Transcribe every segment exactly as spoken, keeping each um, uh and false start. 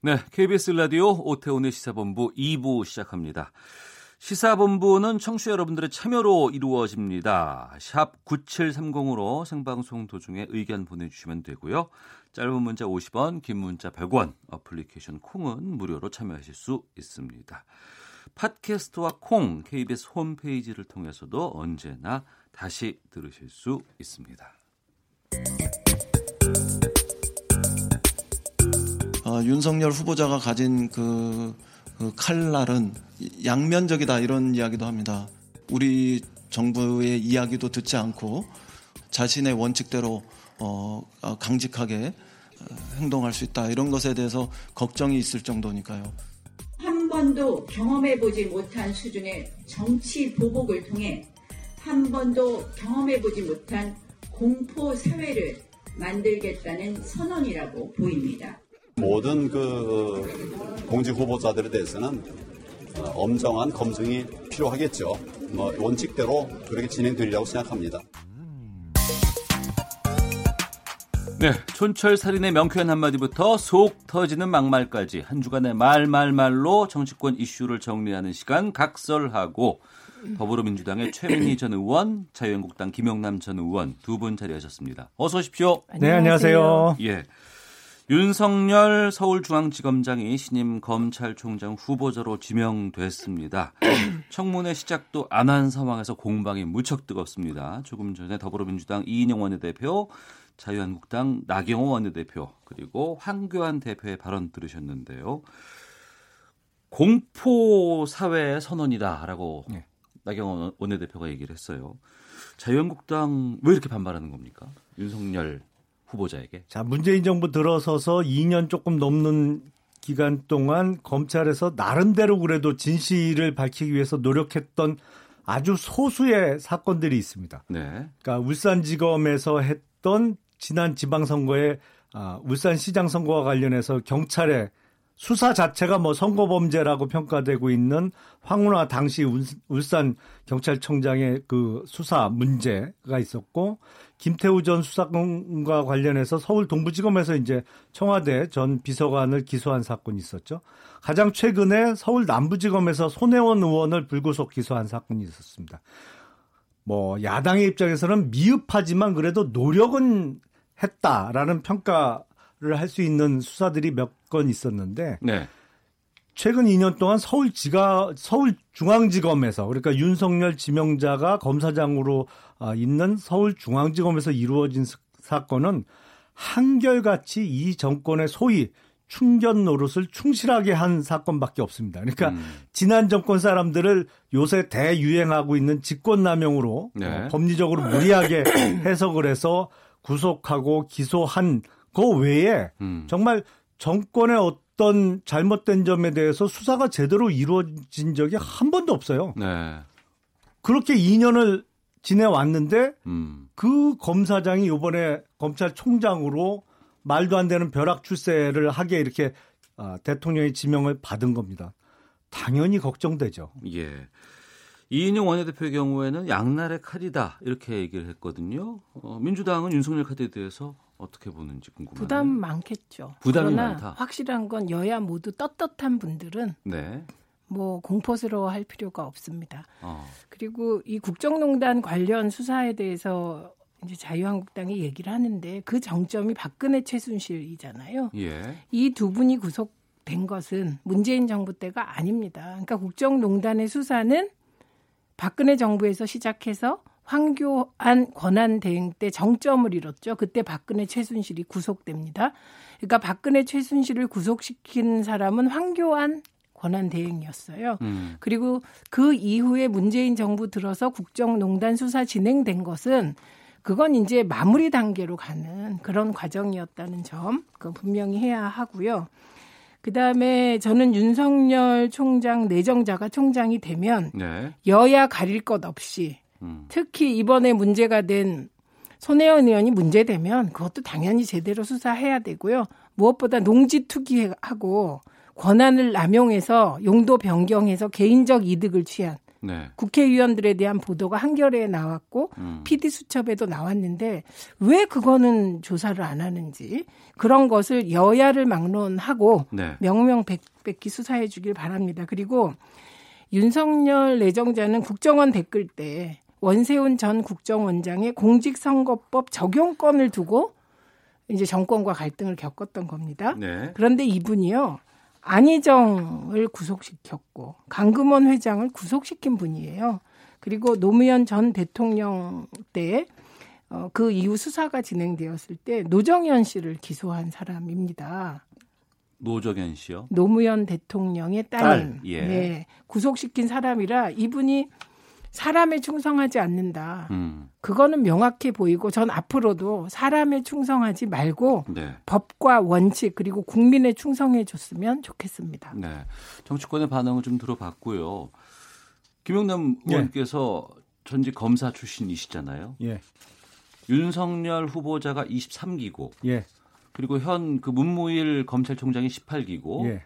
네, 케이비에스 라디오 오태훈의 시사본부 이 부 시작합니다. 시사본부는 청취자 여러분들의 참여로 이루어집니다. 샵 구칠삼공으로 생방송 도중에 의견 보내주시면 되고요. 짧은 문자 오십 원, 긴 문자 백 원, 어플리케이션 콩은 무료로 참여하실 수 있습니다. 팟캐스트와 콩, 케이비에스 홈페이지를 통해서도 언제나 다시 들으실 수 있습니다. 어, 윤석열 후보자가 가진 그, 그 칼날은 양면적이다, 이런 이야기도 합니다. 우리 정부의 이야기도 듣지 않고 자신의 원칙대로 어, 강직하게 행동할 수 있다, 이런 것에 대해서 걱정이 있을 정도니까요. 한 번도 경험해보지 못한 수준의 정치 보복을 통해 한 번도 경험해보지 못한 공포 사회를 만들겠다는 선언이라고 보입니다. 모든 그 공직 후보자들에 대해서는 엄정한 검증이 필요하겠죠. 원칙대로 그렇게 진행되려고 생각합니다. 네, 촌철살인의 명쾌한 한마디부터 속 터지는 막말까지 한 주간의 말말말로 정치권 이슈를 정리하는 시간 각설하고, 더불어민주당의 최민희 전 의원, 자유한국당 김용남 전 의원 두 분 자리하셨습니다. 어서 오십시오. 네, 안녕하세요. 예. 윤석열 서울중앙지검장이 신임 검찰총장 후보자로 지명됐습니다. 청문회 시작도 안 한 상황에서 공방이 무척 뜨겁습니다. 조금 전에 더불어민주당 이인영 원내대표, 자유한국당 나경호 원내대표, 그리고 황교안 대표의 발언 들으셨는데요. 공포사회의 선언이다라고 네. 나경호 원내대표가 얘기를 했어요. 자유한국당 왜 이렇게 반발하는 겁니까? 윤석열 후보자에게. 자, 문재인 정부 들어서서 이 년 조금 넘는 기간 동안 검찰에서 나름대로 그래도 진실을 밝히기 위해서 노력했던 아주 소수의 사건들이 있습니다. 네. 그러니까 울산지검에서 했던 지난 지방선거에 아, 울산시장 선거와 관련해서 경찰의 수사 자체가 뭐 선거범죄라고 평가되고 있는 황운하 당시 울산 경찰청장의 그 수사 문제가 있었고, 김태우 전 수사관과 관련해서 서울 동부지검에서 이제 청와대 전 비서관을 기소한 사건이 있었죠. 가장 최근에 서울 남부지검에서 손혜원 의원을 불구속 기소한 사건이 있었습니다. 뭐 야당의 입장에서는 미흡하지만 그래도 노력은 했다라는 평가 를 할 수 있는 수사들이 몇 건 있었는데 네. 최근 이 년 동안 서울지가 서울중앙지검에서, 그러니까 윤석열 지명자가 검사장으로 있는 서울중앙지검에서 이루어진 사건은 한결같이 이 정권의 소위 충견 노릇을 충실하게 한 사건밖에 없습니다. 그러니까 음. 지난 정권 사람들을 요새 대유행하고 있는 직권남용으로 네. 법리적으로 무리하게 해석을 해서 구속하고 기소한 그 외에 음. 정말 정권의 어떤 잘못된 점에 대해서 수사가 제대로 이루어진 적이 한 번도 없어요. 네. 그렇게 이 년을 지내왔는데 음. 그 검사장이 이번에 검찰총장으로 말도 안 되는 벼락 출세를 하게 이렇게 대통령의 지명을 받은 겁니다. 당연히 걱정되죠. 예. 이인영 원내대표의 경우에는 양날의 칼이다 이렇게 얘기를 했거든요. 어, 민주당은 윤석열 카드에 대해서 어떻게 보는지 궁금하네요. 부담 많겠죠. 부담이 그러나 많다. 확실한 건 여야 모두 떳떳한 분들은 네. 뭐 공포스러워할 필요가 없습니다. 어. 그리고 이 국정농단 관련 수사에 대해서 이제 자유한국당이 얘기를 하는데 그 정점이 박근혜 최순실이잖아요. 예. 이 두 분이 구속된 것은 문재인 정부 때가 아닙니다. 그러니까 국정농단의 수사는 박근혜 정부에서 시작해서 황교안 권한대행 때 정점을 이뤘죠. 그때 박근혜 최순실이 구속됩니다. 그러니까 박근혜 최순실을 구속시킨 사람은 황교안 권한대행이었어요. 음. 그리고 그 이후에 문재인 정부 들어서 국정농단 수사 진행된 것은 그건 이제 마무리 단계로 가는 그런 과정이었다는 점, 그건 분명히 해야 하고요. 그다음에 저는 윤석열 총장 내정자가 총장이 되면 네. 여야 가릴 것 없이 음. 특히 이번에 문제가 된 손혜원 의원이 문제되면 그것도 당연히 제대로 수사해야 되고요. 무엇보다 농지투기하고 권한을 남용해서 용도 변경해서 개인적 이득을 취한 네. 국회의원들에 대한 보도가 한겨레에 나왔고 음. 피디수첩에도 나왔는데 왜 그거는 조사를 안 하는지 그런 것을 여야를 막론하고 네. 명명백백히 수사해 주길 바랍니다. 그리고 윤석열 내정자는 국정원 댓글 때 원세훈 전 국정원장의 공직선거법 적용권을 두고 이제 정권과 갈등을 겪었던 겁니다. 네. 그런데 이분이요. 안희정을 구속시켰고 강금원 회장을 구속시킨 분이에요. 그리고 노무현 전 대통령 때 그 이후 수사가 진행되었을 때 노정연 씨를 기소한 사람입니다. 노정연 씨요? 노무현 대통령의 따님. 딸. 예. 네, 구속시킨 사람이라 이분이 사람에 충성하지 않는다. 음. 그거는 명확해 보이고 전 앞으로도 사람에 충성하지 말고 네. 법과 원칙 그리고 국민에 충성해 줬으면 좋겠습니다. 네, 정치권의 반응을 좀 들어봤고요. 김용남 예. 의원께서 전직 검사 출신이시잖아요. 예. 윤석열 후보자가 이십삼 기고 예. 그리고 현 그 문무일 검찰총장이 십팔 기고 예.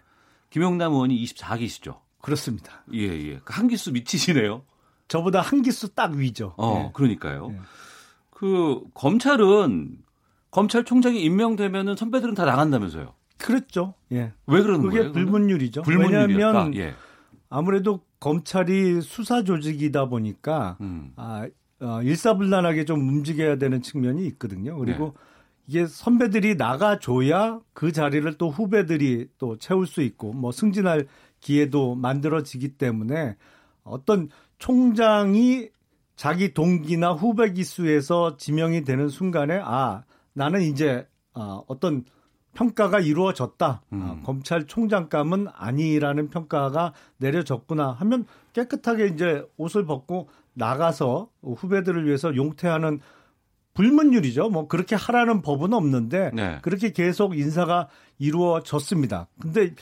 김용남 의원이 이십사 기시죠. 그렇습니다. 예, 예. 한 기수 미치시네요. 저보다 한 기수 딱 위죠. 어, 예. 그러니까요. 예. 그 검찰은 검찰총장이 임명되면은 선배들은 다 나간다면서요. 그랬죠. 예. 왜 그러는 그게 거예요? 그게 불문율이죠. 왜냐하면 예. 아무래도 검찰이 수사 조직이다 보니까 음. 아, 어, 일사불란하게 좀 움직여야 되는 측면이 있거든요. 그리고 예. 이게 선배들이 나가줘야 그 자리를 또 후배들이 또 채울 수 있고 뭐 승진할 기회도 만들어지기 때문에 어떤 총장이 자기 동기나 후배 기수에서 지명이 되는 순간에 아 나는 이제 어떤 평가가 이루어졌다. 음. 아, 검찰총장감은 아니라는 평가가 내려졌구나 하면 깨끗하게 이제 옷을 벗고 나가서 후배들을 위해서 용퇴하는 불문율이죠. 뭐 그렇게 하라는 법은 없는데 네. 그렇게 계속 인사가 이루어졌습니다. 근데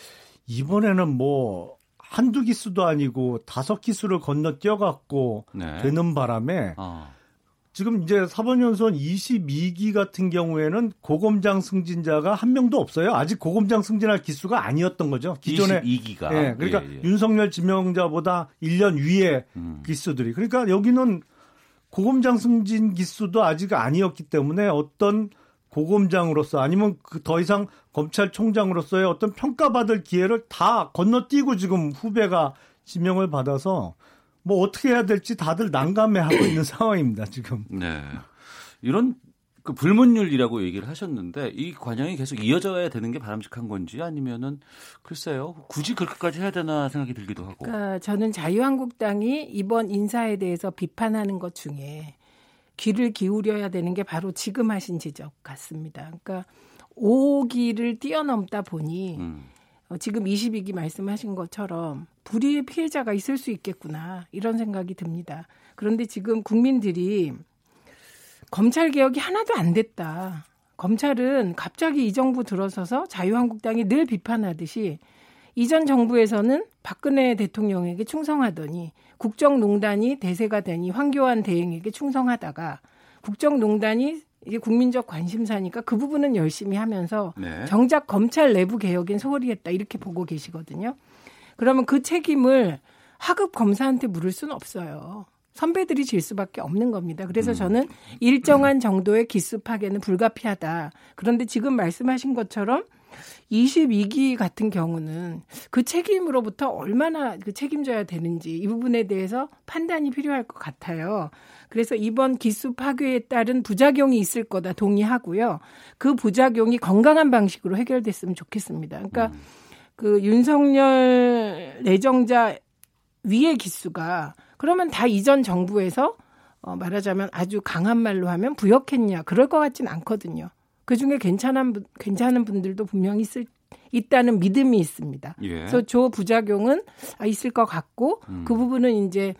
이번에는 뭐 한두 기수도 아니고 다섯 기수를 건너뛰어갖고 네. 되는 바람에 어. 지금 이제 사법연수원 이십이 기 같은 경우에는 고검장 승진자가 한 명도 없어요. 아직 고검장 승진할 기수가 아니었던 거죠. 기존에 이십이 기가. 예, 그러니까 예, 예. 윤석열 지명자보다 일 년 위에 음. 기수들이. 그러니까 여기는 고검장 승진 기수도 아직 아니었기 때문에 어떤 고검장으로서 아니면 그 더 이상 검찰총장으로서의 어떤 평가받을 기회를 다 건너뛰고 지금 후배가 지명을 받아서 뭐 어떻게 해야 될지 다들 난감해하고 있는 상황입니다 지금. 네, 이런 그 불문율이라고 얘기를 하셨는데 이 관행이 계속 이어져야 되는 게 바람직한 건지 아니면은 글쎄요 굳이 그렇게까지 해야 되나 생각이 들기도 하고. 그러니까 저는 자유한국당이 이번 인사에 대해서 비판하는 것 중에. 귀를 기울여야 되는 게 바로 지금 하신 지적 같습니다. 그러니까 오 기를 뛰어넘다 보니 음. 어, 지금 이십이 기 말씀하신 것처럼 불의의 피해자가 있을 수 있겠구나 이런 생각이 듭니다. 그런데 지금 국민들이 검찰개혁이 하나도 안 됐다. 검찰은 갑자기 이 정부 들어서서 자유한국당이 늘 비판하듯이 이전 정부에서는 박근혜 대통령에게 충성하더니 국정농단이 대세가 되니 황교안 대행에게 충성하다가 국정농단이 이제 국민적 관심사니까 그 부분은 열심히 하면서 네. 정작 검찰 내부 개혁엔 소홀히 했다 이렇게 보고 계시거든요. 그러면 그 책임을 하급 검사한테 물을 수는 없어요. 선배들이 질 수밖에 없는 겁니다. 그래서 음. 저는 일정한 정도의 기수 파괴는 불가피하다. 그런데 지금 말씀하신 것처럼 이십이 기 같은 경우는 그 책임으로부터 얼마나 그 책임져야 되는지 이 부분에 대해서 판단이 필요할 것 같아요. 그래서 이번 기수 파괴에 따른 부작용이 있을 거다 동의하고요. 그 부작용이 건강한 방식으로 해결됐으면 좋겠습니다. 그러니까 음. 그 윤석열 내정자 위의 기수가 그러면 다 이전 정부에서 어 말하자면 아주 강한 말로 하면 부역했냐 그럴 것 같진 않거든요. 그중에 괜찮은, 괜찮은 분들도 분명히 있을, 있다는 믿음이 있습니다. 예. 그래서 저 부작용은 있을 것 같고 음. 그 부분은 이제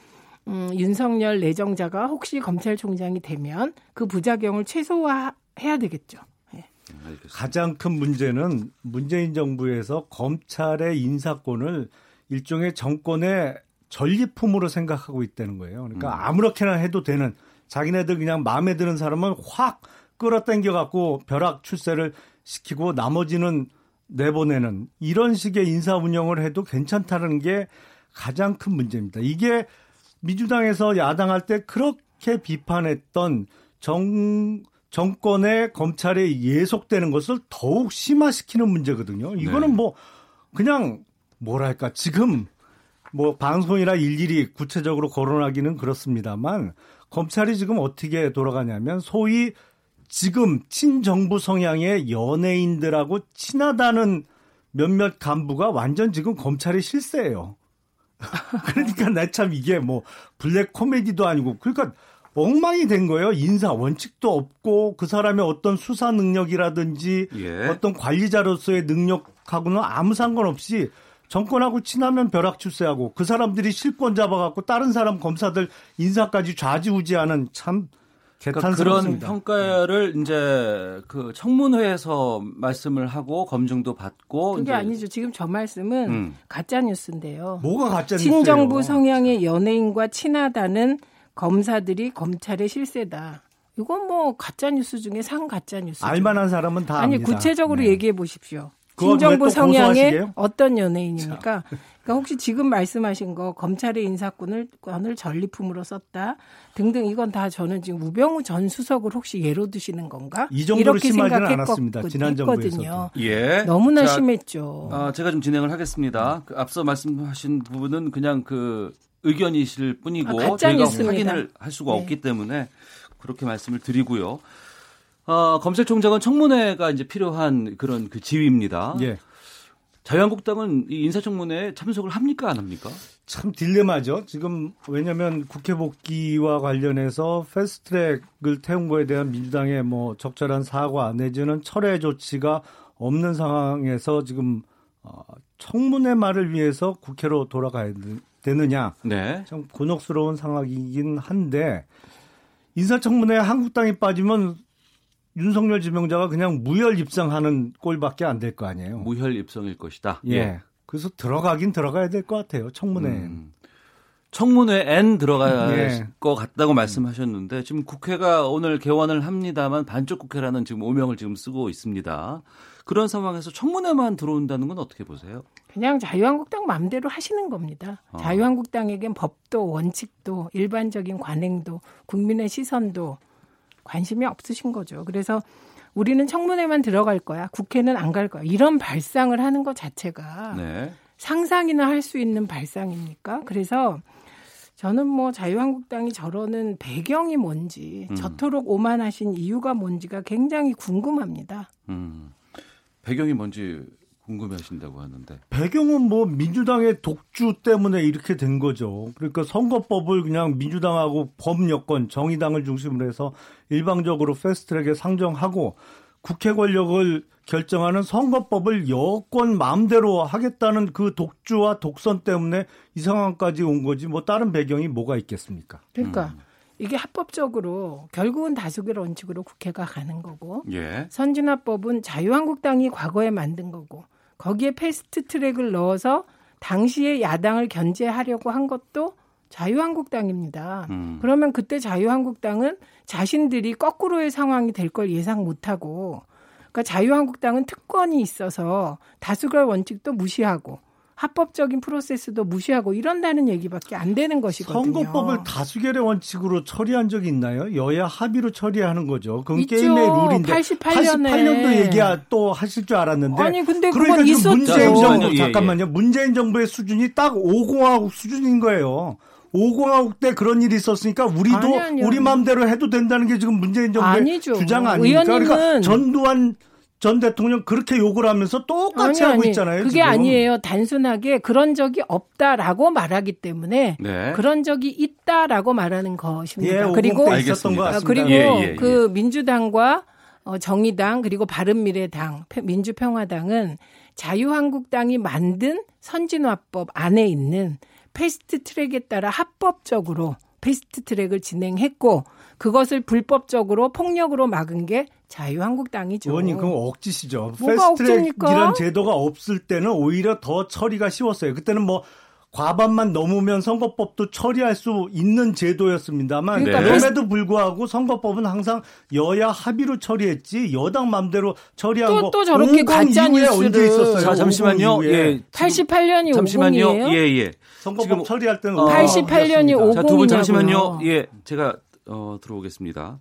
음, 윤석열 내정자가 혹시 검찰총장이 되면 그 부작용을 최소화해야 되겠죠. 예. 알겠습니다. 가장 큰 문제는 문재인 정부에서 검찰의 인사권을 일종의 정권의 전리품으로 생각하고 있다는 거예요. 그러니까 음. 아무렇게나 해도 되는, 자기네들 그냥 마음에 드는 사람은 확 끌어당겨갖고 벼락 출세를 시키고 나머지는 내보내는 이런 식의 인사 운영을 해도 괜찮다는 게 가장 큰 문제입니다. 이게 민주당에서 야당할 때 그렇게 비판했던 정, 정권의 검찰에 예속되는 것을 더욱 심화시키는 문제거든요. 이거는 네. 뭐 그냥 뭐랄까 지금 뭐 방송이라 일일이 구체적으로 거론하기는 그렇습니다만 검찰이 지금 어떻게 돌아가냐면 소위 지금 친정부 성향의 연예인들하고 친하다는 몇몇 간부가 완전 지금 검찰의 실세예요. 그러니까 나 참 이게 뭐 블랙 코미디도 아니고 그러니까 엉망이 된 거예요. 인사 원칙도 없고 그 사람의 어떤 수사 능력이라든지 예. 어떤 관리자로서의 능력하고는 아무 상관없이 정권하고 친하면 벼락 출세하고 그 사람들이 실권 잡아갖고 다른 사람 검사들 인사까지 좌지우지하는 참 그러니까 그런 평가를 네. 이제 그 청문회에서 말씀을 하고 검증도 받고 그게 이제... 아니죠. 지금 저 말씀은 음. 가짜 뉴스인데요. 뭐가 가짜 뉴스예요? 친정부 성향의 연예인과 친하다는 검사들이 검찰의 실세다. 이건 뭐 가짜 뉴스 중에 상 가짜 뉴스. 알만한 사람은 다 아니, 압니다. 구체적으로 네. 얘기해 보십시오. 친정부 성향의 공소하시게요? 어떤 연예인입니까? 그러니까 혹시 지금 말씀하신 거 검찰의 인사권을 권을 전리품으로 썼다 등등 이건 다 저는 지금 우병우 전 수석을 혹시 예로 드시는 건가? 이 정도로 심하지는 않았습니다. 지난 정부에서도. 예. 너무나 자, 심했죠. 아, 제가 좀 진행을 하겠습니다. 그 앞서 말씀하신 부분은 그냥 그 의견이실 뿐이고 아, 저희가 있습니다. 확인을 할 수가 네. 없기 때문에 그렇게 말씀을 드리고요. 어, 검찰총장은 청문회가 이제 필요한 그런 그 지위입니다. 예. 자유한국당은 이 인사청문회에 참석을 합니까 안 합니까? 참 딜레마죠. 지금 왜냐하면 국회 복귀와 관련해서 패스트트랙을 태운 거에 대한 민주당의 뭐 적절한 사과 내지는 철회 조치가 없는 상황에서 지금 청문회 말을 위해서 국회로 돌아가야 되느냐. 네. 참 곤혹스러운 상황이긴 한데 인사청문회에 한국당이 빠지면 윤석열 지명자가 그냥 무혈 입성하는 꼴밖에 안 될 거 아니에요. 무혈 입성일 것이다. 예. 예. 그래서 들어가긴 들어가야 될 것 같아요. 청문회엔. 음. 청문회엔 들어갈 예. 것 같다고 말씀하셨는데 지금 국회가 오늘 개원을 합니다만 반쪽 국회라는 지금 오명을 지금 쓰고 있습니다. 그런 상황에서 청문회만 들어온다는 건 어떻게 보세요? 그냥 자유한국당 마음대로 하시는 겁니다. 어. 자유한국당에겐 법도 원칙도 일반적인 관행도 국민의 시선도 관심이 없으신 거죠. 그래서 우리는 청문회만 들어갈 거야. 국회는 안 갈 거야. 이런 발상을 하는 것 자체가 네. 상상이나 할 수 있는 발상입니까? 그래서 저는 뭐 자유한국당이 저러는 배경이 뭔지 음. 저토록 오만하신 이유가 뭔지가 굉장히 궁금합니다. 음. 배경이 뭔지 궁금해하신다고 하는데. 배경은 뭐 민주당의 독주 때문에 이렇게 된 거죠. 그러니까 선거법을 그냥 민주당하고 범여권 정의당을 중심으로 해서 일방적으로 패스트트랙에 상정하고 국회 권력을 결정하는 선거법을 여권 마음대로 하겠다는 그 독주와 독선 때문에 이 상황까지 온 거지 뭐 다른 배경이 뭐가 있겠습니까? 그러니까. 음. 이게 합법적으로 결국은 다수결 원칙으로 국회가 가는 거고 예. 선진화법은 자유한국당이 과거에 만든 거고 거기에 패스트트랙을 넣어서 당시에 야당을 견제하려고 한 것도 자유한국당입니다. 음. 그러면 그때 자유한국당은 자신들이 거꾸로의 상황이 될 걸 예상 못하고 그러니까 자유한국당은 특권이 있어서 다수결 원칙도 무시하고 합법적인 프로세스도 무시하고 이런다는 얘기밖에 안 되는 것이거든요. 선거법을 다수결의 원칙으로 처리한 적이 있나요? 여야 합의로 처리하는 거죠. 그건 있죠. 게임의 룰인데. 팔십팔 년에. 팔십팔 년도 얘기 또 하실 줄 알았는데. 아니 근데 그건 그러니까 있었죠. 문재인 정부, 잠깐만요. 문재인 정부의 수준이 딱 오공화국 수준인 거예요. 오공화국 때 그런 일이 있었으니까 우리도 아니, 아니, 우리 마음대로 해도 된다는 게 지금 문재인 정부의 아니죠. 주장 아닙니까? 그러니까 전두환. 전 대통령 그렇게 욕을 하면서 똑같이 아니, 하고 있잖아요. 아니, 그게 지금. 아니에요. 단순하게 그런 적이 없다라고 말하기 때문에 네. 그런 적이 있다라고 말하는 것입니다. 예, 그리고 있었던 것 같습니다. 그리고 예, 예, 예. 그 민주당과 정의당 그리고 바른미래당, 민주평화당은 자유한국당이 만든 선진화법 안에 있는 패스트트랙에 따라 합법적으로 패스트트랙을 진행했고 그것을 불법적으로 폭력으로 막은 게 자유한국당이죠. 의원님 그건 억지시죠. 패스트트랙이란 제도가 없을 때는 오히려 더 처리가 쉬웠어요. 그때는 뭐 과반만 넘으면 선거법도 처리할 수 있는 제도였습니다만 그럼에도 그러니까 네. 불구하고 선거법은 항상 여야 합의로 처리했지 여당 맘대로 처리한 또, 거. 또 저렇게 가짜 뉴스를. 자 잠시만요. 예, 팔십팔 년이 잠시만요. 오공이에요? 예, 예. 선거법 처리할 때는 팔십팔 년이 오공이냐고요. 자, 두 분 잠시만요. 예, 제가 어, 들어오겠습니다.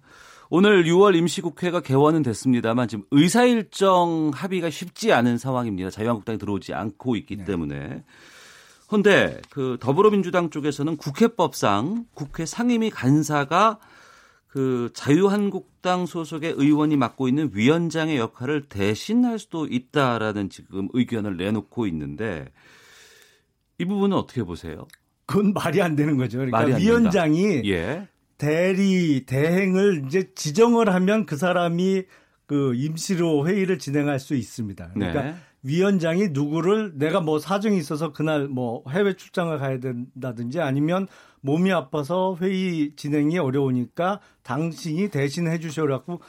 오늘 유월 임시국회가 개원은 됐습니다만 지금 의사일정 합의가 쉽지 않은 상황입니다. 자유한국당이 들어오지 않고 있기 네. 때문에. 그런데 그 더불어민주당 쪽에서는 국회법상 국회 상임위 간사가 그 자유한국당 소속의 의원이 맡고 있는 위원장의 역할을 대신할 수도 있다라는 지금 의견을 내놓고 있는데 이 부분은 어떻게 보세요? 그건 말이 안 되는 거죠. 그러니까 말이 안 위원장이 예. 대리 대행을 이제 지정을 하면 그 사람이 그 임시로 회의를 진행할 수 있습니다. 그러니까. 네. 위원장이 누구를 내가 뭐 사정이 있어서 그날 뭐 해외 출장을 가야 된다든지 아니면 몸이 아파서 회의 진행이 어려우니까 당신이 대신 해 주셔라고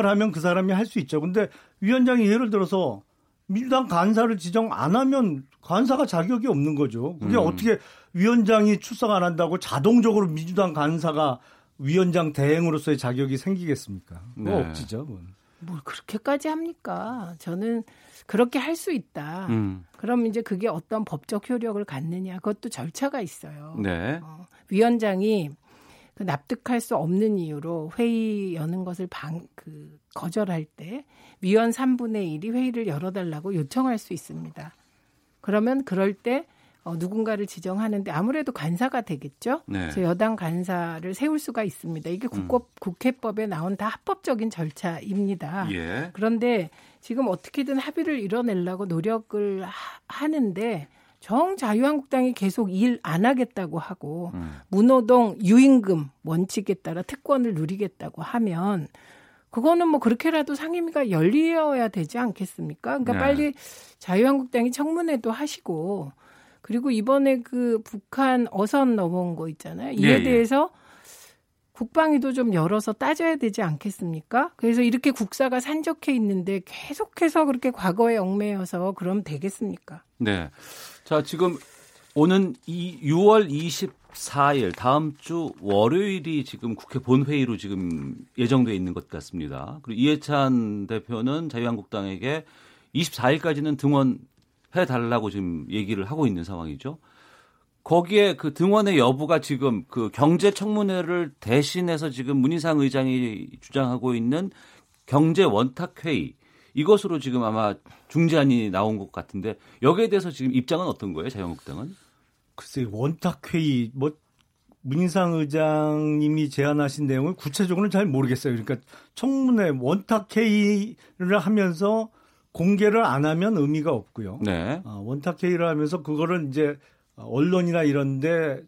지정을 하면 그 사람이 할 수 있죠. 근데 위원장이 예를 들어서 민주당 간사를 지정 안 하면 간사가 자격이 없는 거죠. 그게 음. 어떻게 위원장이 출석 안 한다고 자동적으로 민주당 간사가 위원장 대행으로서의 자격이 생기겠습니까? 뭐 네. 없지죠. 그건. 뭘 그렇게까지 합니까? 저는 그렇게 할 수 있다. 음. 그럼 이제 그게 어떤 법적 효력을 갖느냐. 그것도 절차가 있어요. 네. 어, 위원장이 그 납득할 수 없는 이유로 회의 여는 것을 방, 그 거절할 때 위원 삼분의 일이 회의를 열어달라고 요청할 수 있습니다. 그러면 그럴 때 어, 누군가를 지정하는데 아무래도 간사가 되겠죠. 네. 그래서 여당 간사를 세울 수가 있습니다. 이게 국법, 음. 국회법에 나온 다 합법적인 절차입니다. 예. 그런데 지금 어떻게든 합의를 이뤄내려고 노력을 하, 하는데 정 자유한국당이 계속 일 안 하겠다고 하고 음. 무노동 유임금 원칙에 따라 특권을 누리겠다고 하면 그거는 뭐 그렇게라도 상임위가 열려야 되지 않겠습니까? 그러니까 네. 빨리 자유한국당이 청문회도 하시고 그리고 이번에 그 북한 어선 넘어온 거 있잖아요. 이에 예, 대해서 예. 국방위도 좀 열어서 따져야 되지 않겠습니까? 그래서 이렇게 국사가 산적해 있는데 계속해서 그렇게 과거에 얽매여서 그럼 되겠습니까? 네. 자, 지금 오는 이 유월 이십사일 다음 주 월요일이 지금 국회 본회의로 지금 예정돼 있는 것 같습니다. 그리고 이해찬 대표는 자유한국당에게 이십사일까지는 등원 해달라고 지금 얘기를 하고 있는 상황이죠. 거기에 그 등원의 여부가 지금 그 경제청문회를 대신해서 지금 문희상 의장이 주장하고 있는 경제원탁회의 이것으로 지금 아마 중재안이 나온 것 같은데 여기에 대해서 지금 입장은 어떤 거예요? 자유한국당은? 글쎄 원탁회의 뭐 문희상 의장님이 제안하신 내용을 구체적으로는 잘 모르겠어요. 그러니까 청문회 원탁회의를 하면서 공개를 안 하면 의미가 없고요. 네. 원탁회의를 하면서 그거를 이제 언론이나 이런데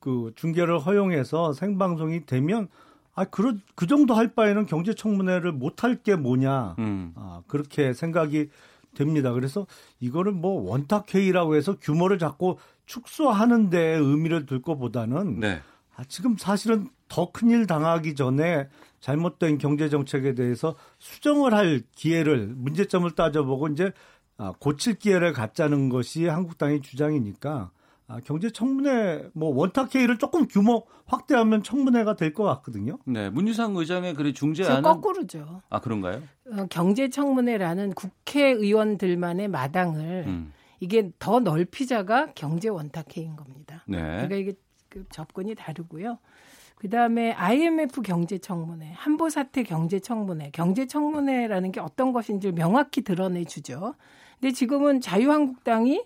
그 중계를 허용해서 생방송이 되면 아 그러 그 정도 할 바에는 경제청문회를 못할 게 뭐냐 음. 아, 그렇게 생각이 됩니다. 그래서 이거를 뭐 원탁회의라고 해서 규모를 자꾸 축소하는 데 의미를 둘 것보다는 네. 아, 지금 사실은 더 큰일 당하기 전에 잘못된 경제정책에 대해서 수정을 할 기회를 문제점을 따져보고 이제 고칠 기회를 갖자는 것이 한국당의 주장이니까 경제청문회 뭐 원탁회의를 조금 규모 확대하면 청문회가 될 것 같거든요. 네, 문희상 의장의 그리 중재안은 거꾸로죠. 아 그런가요? 어, 경제청문회라는 국회의원들만의 마당을 음. 이게 더 넓히자가 경제원탁회의인 겁니다. 네. 그러니까 이게 그 접근이 다르고요. 그다음에 아이엠에프 경제청문회, 한보사태 경제청문회, 경제청문회라는 게 어떤 것인지를 명확히 드러내주죠. 근데 지금은 자유한국당이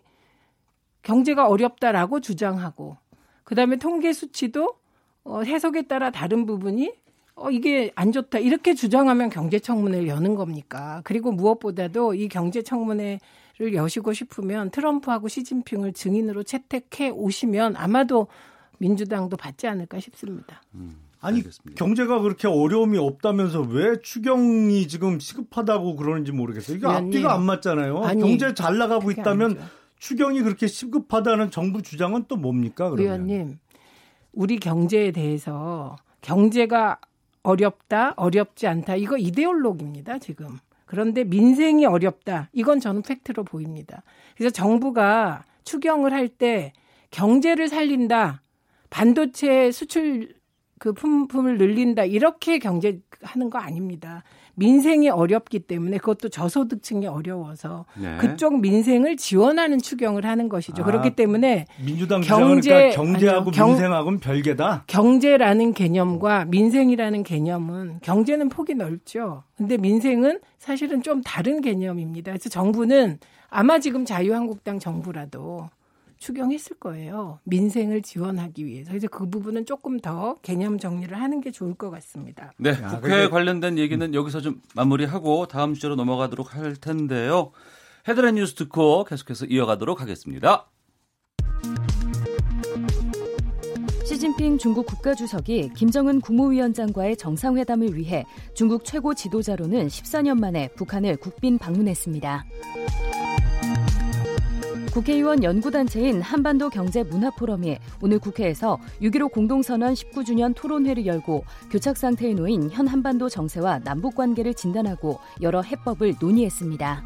경제가 어렵다라고 주장하고 그다음에 통계 수치도 어, 해석에 따라 다른 부분이 어, 이게 안 좋다 이렇게 주장하면 경제청문회를 여는 겁니까? 그리고 무엇보다도 이 경제청문회를 여시고 싶으면 트럼프하고 시진핑을 증인으로 채택해 오시면 아마도 민주당도 받지 않을까 싶습니다. 음, 아니 알겠습니다. 경제가 그렇게 어려움이 없다면서 왜 추경이 지금 시급하다고 그러는지 모르겠어요. 이게 아니, 앞뒤가 안 맞잖아요. 아니, 경제 잘 나가고 있다면 아니죠. 추경이 그렇게 시급하다는 정부 주장은 또 뭡니까? 그러면? 의원님, 우리 경제에 대해서 경제가 어렵다, 어렵지 않다. 이거 이데올로기입니다, 지금. 그런데 민생이 어렵다. 이건 저는 팩트로 보입니다. 그래서 정부가 추경을 할 때 경제를 살린다. 반도체 수출 그 품품을 늘린다. 이렇게 경제하는 거 아닙니다. 민생이 어렵기 때문에 그것도 저소득층이 어려워서 네. 그쪽 민생을 지원하는 추경을 하는 것이죠. 아, 그렇기 때문에 민주당 경제, 경제하고 아니요, 민생하고는 경, 별개다? 경제라는 개념과 민생이라는 개념은 경제는 폭이 넓죠. 근데 민생은 사실은 좀 다른 개념입니다. 그래서 정부는 아마 지금 자유한국당 정부라도 추경했을 거예요. 민생을 지원하기 위해서. 이제 그 부분은 조금 더 개념 정리를 하는 게 좋을 것 같습니다. 네, 야, 국회에 근데... 관련된 얘기는 여기서 좀 마무리하고 다음 주제로 넘어가도록 할 텐데요. 헤드라인 뉴스 듣고 계속해서 이어가도록 하겠습니다. 시진핑 중국 국가주석이 김정은 국무위원장과의 정상회담을 위해 중국 최고 지도자로는 십사 년 만에 북한을 국빈 방문했습니다. 국회의원 연구단체인 한반도경제문화포럼이 오늘 국회에서 육점일오 공동선언 십구 주년 토론회를 열고 교착상태에 놓인 현 한반도 정세와 남북관계를 진단하고 여러 해법을 논의했습니다.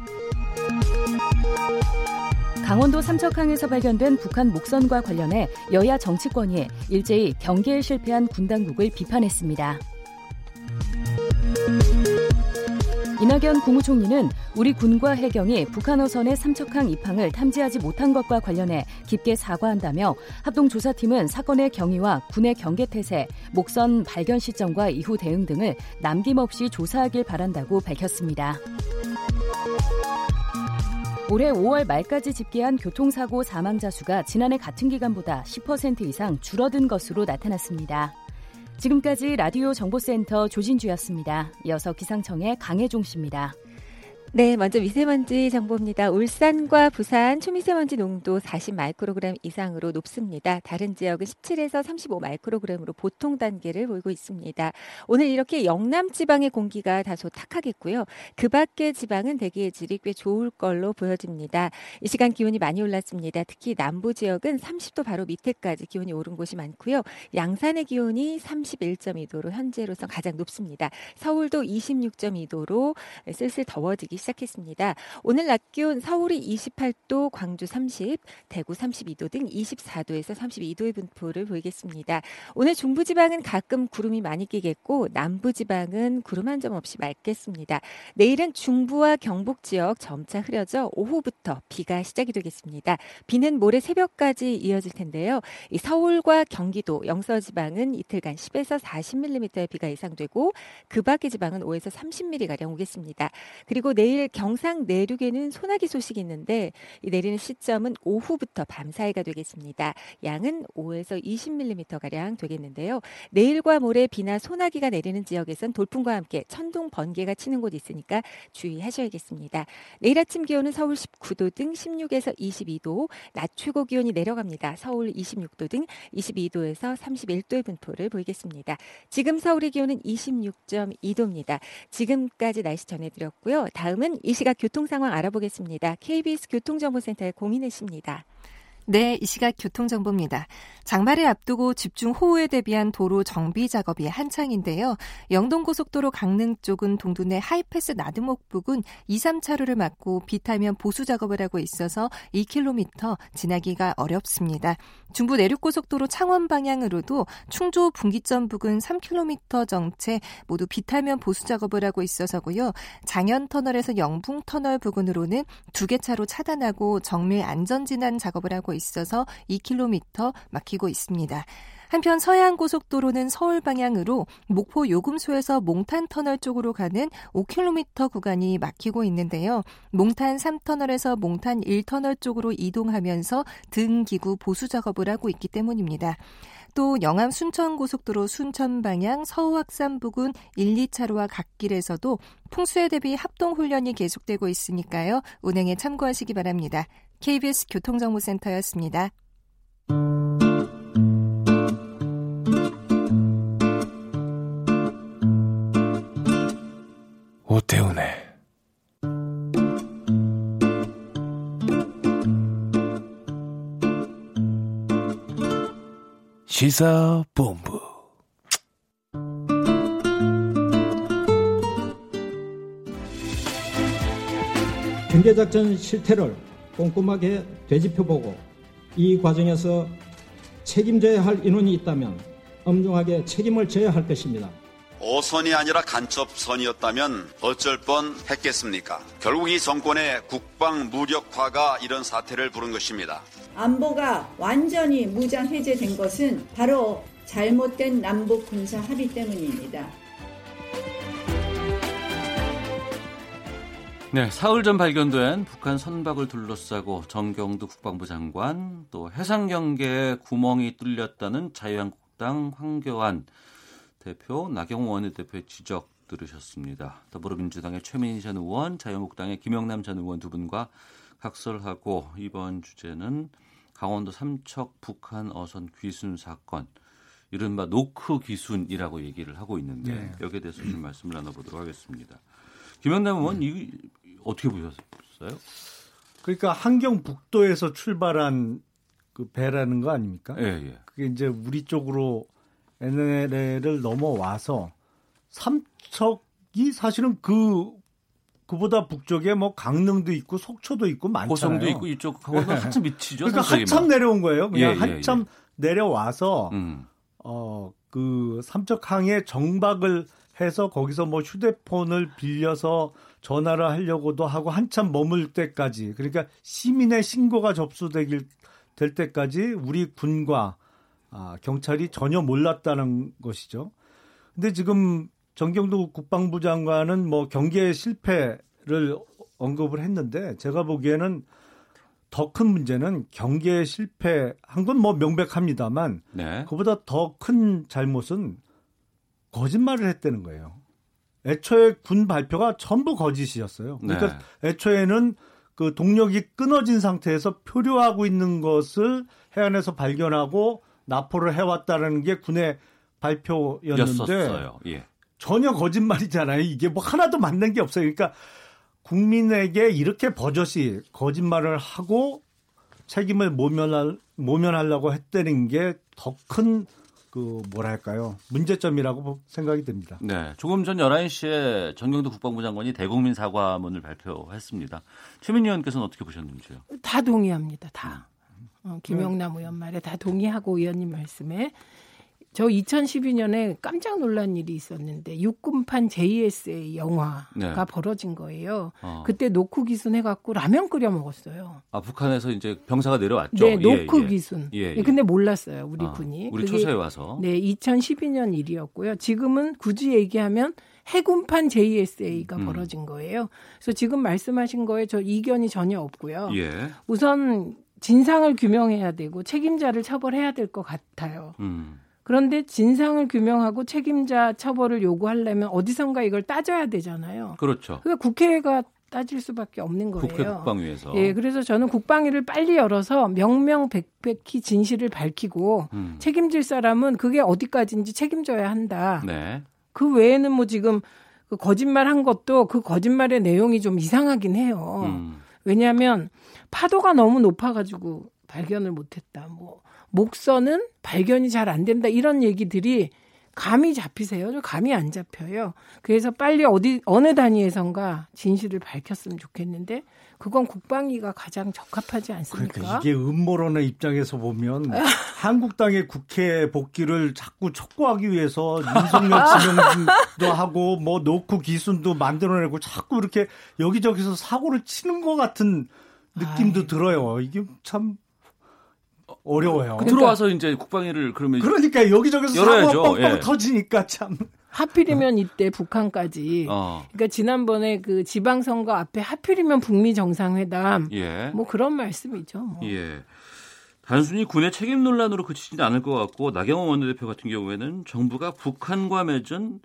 강원도 삼척항에서 발견된 북한 목선과 관련해 여야 정치권이 일제히 경계에 실패한 군 당국을 비판했습니다. 이낙연 국무총리는 우리 군과 해경이 북한 어선의 삼척항 입항을 탐지하지 못한 것과 관련해 깊게 사과한다며 합동조사팀은 사건의 경위와 군의 경계태세, 목선 발견 시점과 이후 대응 등을 남김없이 조사하길 바란다고 밝혔습니다. 올해 오월 말까지 집계한 교통사고 사망자 수가 지난해 같은 기간보다 십 퍼센트 이상 줄어든 것으로 나타났습니다. 지금까지 라디오 정보센터 조진주였습니다. 이어서 기상청의 강혜종 씨입니다. 네, 먼저 미세먼지 정보입니다. 울산과 부산 초미세먼지 농도 사십 마이크로그램 이상으로 높습니다. 다른 지역은 십칠에서 삼십오 마이크로그램으로 보통 단계를 보이고 있습니다. 오늘 이렇게 영남 지방의 공기가 다소 탁하겠고요. 그 밖의 지방은 대기의 질이 꽤 좋을 걸로 보여집니다. 이 시간 기온이 많이 올랐습니다. 특히 남부 지역은 삼십 도 바로 밑에까지 기온이 오른 곳이 많고요. 양산의 기온이 삼십일 점 이 도로 현재로서 가장 높습니다. 서울도 이십육 점 이 도로 슬슬 더워지기 시작했습니다. 오늘 낮 기온 서울이 이십팔 도, 광주 삼십, 대구 삼십이 도 등 이십사 도에서 삼십이 도의 분포를 보이겠습니다. 오늘 중부지방은 가끔 구름이 많이 끼겠고 남부지방은 구름 한 점 없이 맑겠습니다. 내일은 중부와 경북 지역 점차 흐려져 오후부터 비가 시작이 되겠습니다. 비는 모레 새벽까지 이어질 텐데요. 이 서울과 경기도, 영서지방은 이틀간 십에서 사십 밀리미터의 비가 예상되고 그 밖의 지방은 오에서 삼십 밀리미터가량 오겠습니다. 그리고 내일 내일 경상 내륙에는 소나기 소식이 있는데 이 내리는 시점은 오후부터 밤사이가 되겠습니다. 양은 오에서 이십 밀리미터가량 되겠는데요. 내일과 모레 비나 소나기가 내리는 지역에선 돌풍과 함께 천둥, 번개가 치는 곳이 있으니까 주의하셔야겠습니다. 내일 아침 기온은 서울 십구 도 등 십육에서 이십이 도, 낮 최고 기온이 내려갑니다. 서울 이십육 도 등 이십이 도에서 삼십일 도의 분포를 보이겠습니다. 지금 서울의 기온은 이십육 점 이 도입니다. 지금까지 날씨 전해드렸고요. 다음 다음은 이 시각 교통상황 알아보겠습니다. 케이비에스 교통정보센터의 공인혜 씨입니다. 네, 이 시각 교통정보입니다. 장마를 앞두고 집중호우에 대비한 도로 정비 작업이 한창인데요. 영동고속도로 강릉 쪽은 동두내 하이패스 나들목 부근 이, 삼 차로를 막고 비타면 보수 작업을 하고 있어서 이 킬로미터 지나기가 어렵습니다. 중부 내륙고속도로 창원 방향으로도 충주 분기점 부근 삼 킬로미터 정체 모두 비타면 보수 작업을 하고 있어서고요. 장현터널에서 영풍터널 부근으로는 두 개 차로 차단하고 정밀 안전진단 작업을 하고 있습니다. 있어서 이 킬로미터 막히고 있습니다. 한편 서해안고속도로는 서울 방향으로 목포 요금소에서 몽탄터널 쪽으로 가는 오 킬로미터 구간이 막히고 있는데요. 몽탄 삼 터널에서 몽탄 일 터널 쪽으로 이동하면서 등기구 보수 작업을 하고 있기 때문입니다. 또 영암 순천고속도로 순천 방향 서우학산 부근 일, 이 차로와 갓길에서도 풍수에 대비 합동훈련이 계속되고 있으니까요. 운행에 참고하시기 바랍니다. 케이비에스 교통정보센터였습니다. 오태훈의 시사본부. 경제작전 실태를 꼼꼼하게 되짚어보고 이 과정에서 책임져야 할 인원이 있다면 엄중하게 책임을 져야 할 것입니다. 오선이 아니라 간첩선이었다면 어쩔 뻔했겠습니까? 결국 이 정권의 국방 무력화가 이런 사태를 부른 것입니다. 안보가 완전히 무장 해제된 것은 바로 잘못된 남북 군사 합의 때문입니다. 네, 사흘 전 발견된 북한 선박을 둘러싸고 정경두 국방부 장관, 또 해상 경계에 구멍이 뚫렸다는 자유한국당 황교안 대표, 나경호 원내대표의 지적 들으셨습니다. 더불어민주당의 최민희 전 의원, 자유한국당의 김용남 전 의원 두 분과 각설하고, 이번 주제는 강원도 삼척 북한 어선 귀순 사건, 이른바 노크 귀순이라고 얘기를 하고 있는데, 네, 여기에 대해서 좀 말씀을 나눠보도록 하겠습니다. 김영남 의원, 이 어떻게 보셨어요? 그러니까 한경북도에서 출발한 그 배라는 거 아닙니까? 예, 예. 그게 이제 우리 쪽으로 엔엘엘을 넘어와서 삼척이 사실은 그 그보다 북쪽에 뭐 강릉도 있고 속초도 있고 많잖아요. 고성도 있고 이쪽 강원도 한참 밑이죠. 그러니까 한참 내려온 거예요. 그냥 예, 예, 한참 예. 내려와서 음. 어, 그 삼척항에 정박을 해서 거기서 뭐 휴대폰을 빌려서 전화를 하려고도 하고 한참 머물 때까지, 그러니까 시민의 신고가 접수되길 될 때까지 우리 군과 아, 경찰이 전혀 몰랐다는 것이죠. 근데 지금 정경두 국방부 장관은 뭐 경계 실패를 언급을 했는데, 제가 보기에는 더 큰 문제는 경계 실패한 건 뭐 명백합니다만, 네, 그보다 더 큰 잘못은 거짓말을 했다는 거예요. 애초에 군 발표가 전부 거짓이었어요. 그러니까 네, 애초에는 그 동력이 끊어진 상태에서 표류하고 있는 것을 해안에서 발견하고 납포를 해왔다는 게 군의 발표였는데, 예, 전혀 거짓말이잖아요. 이게 뭐 하나도 맞는 게 없어요. 그러니까 국민에게 이렇게 버젓이 거짓말을 하고 책임을 모면할, 모면하려고 했다는 게 더 큰 그 뭐랄까요, 문제점이라고 생각이 됩니다. 네, 조금 전 열한 시에 정경두 국방부 장관이 대국민 사과문을 발표했습니다. 최민희 의원께서는 어떻게 보셨는지요? 다 동의합니다. 다. 어, 김용남 음. 의원 말에 다 동의하고 의원님 말씀에, 저 이천십이 년에 깜짝 놀란 일이 있었는데 육군판 제이에스에이 영화가 네, 벌어진 거예요. 어. 그때 노크 기순 해갖고 라면 끓여 먹었어요. 아, 북한에서 이제 병사가 내려왔죠. 네, 노크 예, 예. 기순. 예, 예. 근데 몰랐어요, 우리 아, 군이. 우리 초서에 와서. 네, 이천십이 년 일이었고요. 지금은 굳이 얘기하면 해군판 제이에스에이가 음. 벌어진 거예요. 그래서 지금 말씀하신 거에 저 이견이 전혀 없고요. 예. 우선 진상을 규명해야 되고 책임자를 처벌해야 될 것 같아요. 음. 그런데 진상을 규명하고 책임자 처벌을 요구하려면 어디선가 이걸 따져야 되잖아요. 그렇죠. 그러니까 국회가 따질 수밖에 없는 거예요. 국회 국방위에서. 예, 그래서 저는 국방위를 빨리 열어서 명명백백히 진실을 밝히고 음. 책임질 사람은 그게 어디까지인지 책임져야 한다. 네. 그 외에는 뭐 지금 그 거짓말한 것도 그 거짓말의 내용이 좀 이상하긴 해요. 음. 왜냐하면 파도가 너무 높아가지고 발견을 못했다, 뭐 목선은 발견이 잘 안 된다, 이런 얘기들이 감이 잡히세요? 좀 감이 안 잡혀요. 그래서 빨리 어디 어느 단위에선가 진실을 밝혔으면 좋겠는데 그건 국방위가 가장 적합하지 않습니까? 그러니까 이게 음모론의 입장에서 보면 한국당의 국회 복귀를 자꾸 촉구하기 위해서 윤석열 지명도 하고 뭐 노크 기순도 만들어내고 자꾸 이렇게 여기저기서 사고를 치는 것 같은 느낌도 아이. 들어요. 이게 참 어려워요. 그러니까, 들어와서 이제 국방위를 그러면 그러니까 여기저기서 사고가 뻥뻥 예. 터지니까 참. 하필이면 이때 북한까지. 어. 그러니까 지난번에 그 지방선거 앞에 하필이면 북미 정상회담. 예. 뭐 그런 말씀이죠. 뭐. 예. 단순히 군의 책임 논란으로 그치지는 않을 것 같고, 나경호 원내대표 같은 경우에는 정부가 북한과 맺은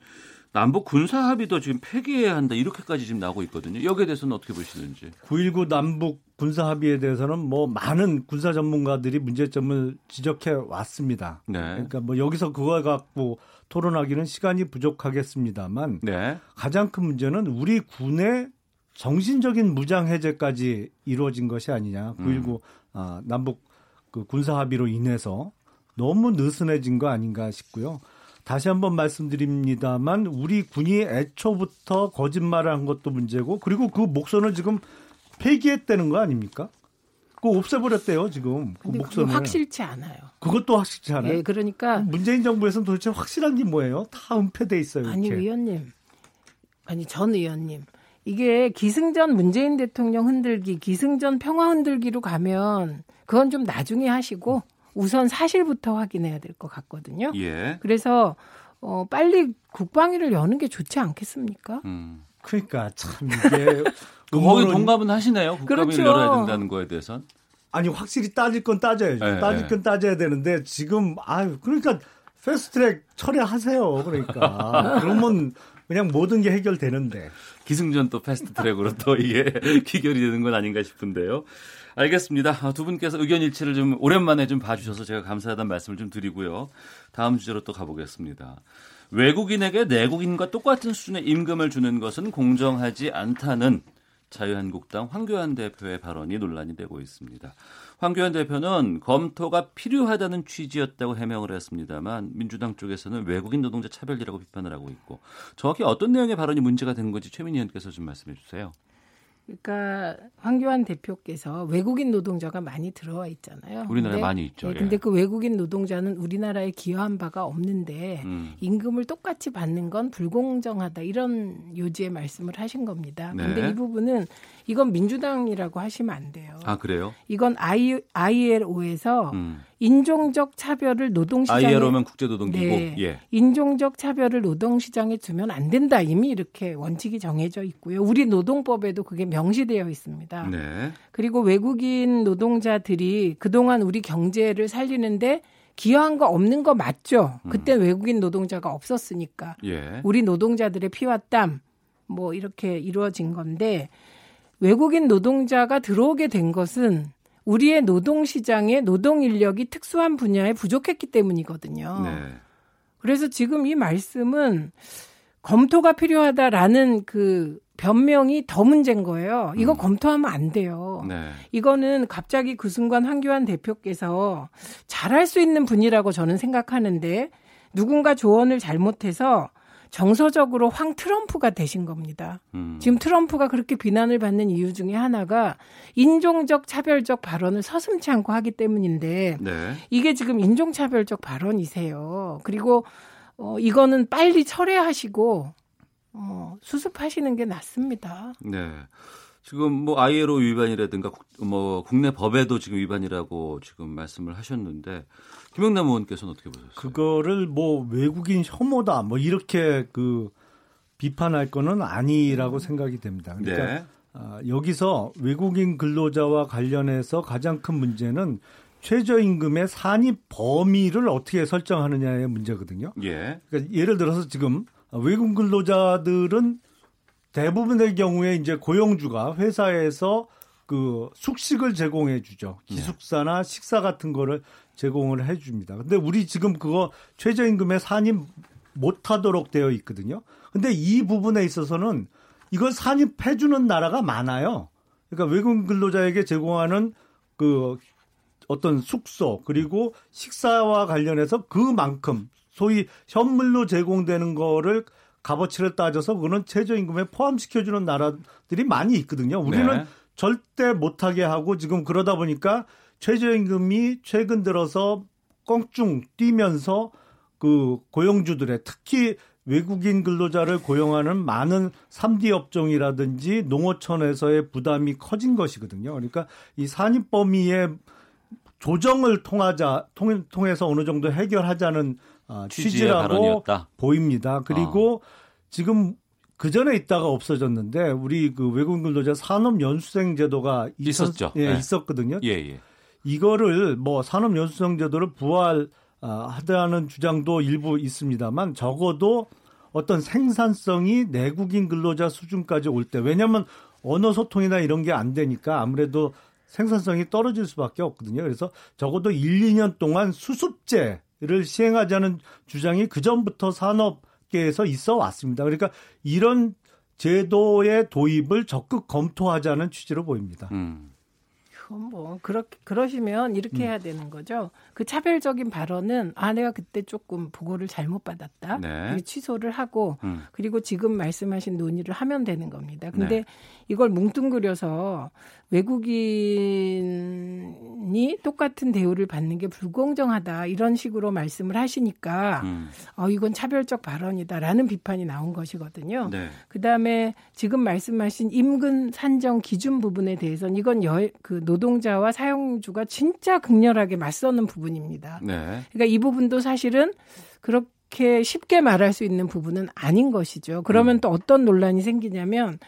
남북 군사 합의도 지금 폐기해야 한다, 이렇게까지 지금 나오고 있거든요. 여기에 대해서는 어떻게 보시는지. 구일구 남북 군사 합의에 대해서는 뭐 많은 군사 전문가들이 문제점을 지적해 왔습니다. 네. 그러니까 뭐 여기서 그걸 갖고 토론하기는 시간이 부족하겠습니다만, 네, 가장 큰 문제는 우리 군의 정신적인 무장 해제까지 이루어진 것이 아니냐. 구일구 음. 아, 남북 그 군사 합의로 인해서 너무 느슨해진 거 아닌가 싶고요. 다시 한번 말씀드립니다만 우리 군이 애초부터 거짓말을 한 것도 문제고, 그리고 그 목선을 지금 폐기했다는 거 아닙니까? 그거 없애버렸대요 지금. 그 목선을. 확실치 않아요. 그것도 확실치 않아요. 예, 그러니까 문재인 정부에서는 도대체 확실한 게 뭐예요? 다 은폐돼 있어요. 이렇게. 아니 의원님, 아니 전 의원님, 이게 기승전 문재인 대통령 흔들기, 기승전 평화 흔들기로 가면 그건 좀 나중에 하시고 우선 사실부터 확인해야 될 것 같거든요. 예. 그래서 어, 빨리 국방위를 여는 게 좋지 않겠습니까? 음. 그러니까 참 이게. 거의 동감은 하시네요. 국감을 그렇죠. 열어야 된다는 거에 대해서는. 아니 확실히 따질 건 따져야죠. 네. 따질 건 따져야 되는데 지금 아유 그러니까 패스트트랙 철회하세요. 그러니까. 그러면 그냥 모든 게 해결되는데. 기승전 또 패스트트랙으로 또 이게 귀결이 되는 건 아닌가 싶은데요. 알겠습니다. 두 분께서 의견 일치를 좀 오랜만에 좀 봐주셔서 제가 감사하다는 말씀을 좀 드리고요. 다음 주제로 또 가보겠습니다. 외국인에게 내국인과 똑같은 수준의 임금을 주는 것은 공정하지 않다는 자유한국당 황교안 대표의 발언이 논란이 되고 있습니다. 황교안 대표는 검토가 필요하다는 취지였다고 해명을 했습니다만 민주당 쪽에서는 외국인 노동자 차별이라고 비판을 하고 있고 정확히 어떤 내용의 발언이 문제가 된 건지 최민희 의원께서 좀 말씀해 주세요. 그러니까 황교안 대표께서 외국인 노동자가 많이 들어와 있잖아요. 우리나라에 근데, 많이 있죠. 그런데 네, 예. 그 외국인 노동자는 우리나라에 기여한 바가 없는데 음. 임금을 똑같이 받는 건 불공정하다 이런 요지의 말씀을 하신 겁니다. 그런데 네. 이 부분은 이건 민주당이라고 하시면 안 돼요. 아 그래요? 이건 아이엘오에서 음. 인종적 차별을 노동시장에 아이엘오면 국제노동기구. 네, 예. 인종적 차별을 노동시장에 두면 안 된다. 이미 이렇게 원칙이 정해져 있고요. 우리 노동법에도 그게 명시되어 있습니다. 네. 그리고 외국인 노동자들이 그동안 우리 경제를 살리는데 기여한 거 없는 거 맞죠? 그때 음. 외국인 노동자가 없었으니까. 예. 우리 노동자들의 피와 땀 뭐 이렇게 이루어진 건데 외국인 노동자가 들어오게 된 것은 우리의 노동시장의 노동인력이 특수한 분야에 부족했기 때문이거든요. 네. 그래서 지금 이 말씀은 검토가 필요하다라는 그 변명이 더 문제인 거예요. 이거 음. 검토하면 안 돼요. 네. 이거는 갑자기 그 순간 황교안 대표께서 잘할 수 있는 분이라고 저는 생각하는데 누군가 조언을 잘못해서 정서적으로 황 트럼프가 되신 겁니다. 음. 지금 트럼프가 그렇게 비난을 받는 이유 중에 하나가 인종적 차별적 발언을 서슴지 않고 하기 때문인데 네. 이게 지금 인종차별적 발언이세요. 그리고 어, 이거는 빨리 철회하시고 어, 수습하시는 게 낫습니다. 네. 지금 뭐 아이엘오 위반이라든가 국, 뭐 국내 법에도 지금 위반이라고 지금 말씀을 하셨는데 김용남 의원께서는 어떻게 보셨어요? 그거를 뭐 외국인 혐오다 뭐 이렇게 그 비판할 거는 아니라고 생각이 됩니다. 그러니까 네. 아, 여기서 외국인 근로자와 관련해서 가장 큰 문제는 최저임금의 산입 범위를 어떻게 설정하느냐의 문제거든요. 예. 그러니까 예를 들어서 지금 외국인 근로자들은 대부분의 경우에 이제 고용주가 회사에서 그 숙식을 제공해 주죠. 기숙사나 식사 같은 거를 제공을 해 줍니다. 근데 우리 지금 그거 최저임금에 산입 못 하도록 되어 있거든요. 근데 이 부분에 있어서는 이걸 산입해 주는 나라가 많아요. 그러니까 외국인 근로자에게 제공하는 그 어떤 숙소 그리고 식사와 관련해서 그만큼 소위 현물로 제공되는 거를 값어치를 따져서 그거는 최저임금에 포함시켜주는 나라들이 많이 있거든요. 우리는 네. 절대 못하게 하고 지금 그러다 보니까 최저임금이 최근 들어서 껑충 뛰면서 그 고용주들의 특히 외국인 근로자를 고용하는 많은 쓰리디 업종이라든지 농어촌에서의 부담이 커진 것이거든요. 그러니까 이 산입 범위의 조정을 통하자, 통해서 어느 정도 해결하자는 취지라고 보입니다. 그리고 어. 지금 그 전에 있다가 없어졌는데 우리 그 외국인 근로자 산업연수생 제도가 있었죠. 예, 네. 있었거든요. 예, 예. 이거를 뭐 산업연수생 제도를 부활하다는 주장도 일부 있습니다만 적어도 어떤 생산성이 내국인 근로자 수준까지 올 때 왜냐하면 언어 소통이나 이런 게 안 되니까 아무래도 생산성이 떨어질 수밖에 없거든요. 그래서 적어도 일, 이년 동안 수습제 를 시행하자는 주장이 그전부터 산업계에서 있어 왔습니다. 그러니까 이런 제도의 도입을 적극 검토하자는 취지로 보입니다. 음. 그럼 뭐 그렇게 그러시면 이렇게 음. 해야 되는 거죠. 그 차별적인 발언은 아 내가 그때 조금 보고를 잘못 받았다. 네. 취소를 하고 음. 그리고 지금 말씀하신 논의를 하면 되는 겁니다. 근데 네. 이걸 뭉뚱그려서 외국인이 똑같은 대우를 받는 게 불공정하다 이런 식으로 말씀을 하시니까 음. 어, 이건 차별적 발언이다라는 비판이 나온 것이거든요. 네. 그다음에 지금 말씀하신 임금 산정 기준 부분에 대해서는 이건 여, 그 노동자와 사용주가 진짜 극렬하게 맞서는 부분입니다. 네. 그러니까 이 부분도 사실은 그렇게 이렇게 쉽게 말할 수 있는 부분은 아닌 것이죠. 그러면 음. 또 어떤 논란이 생기냐면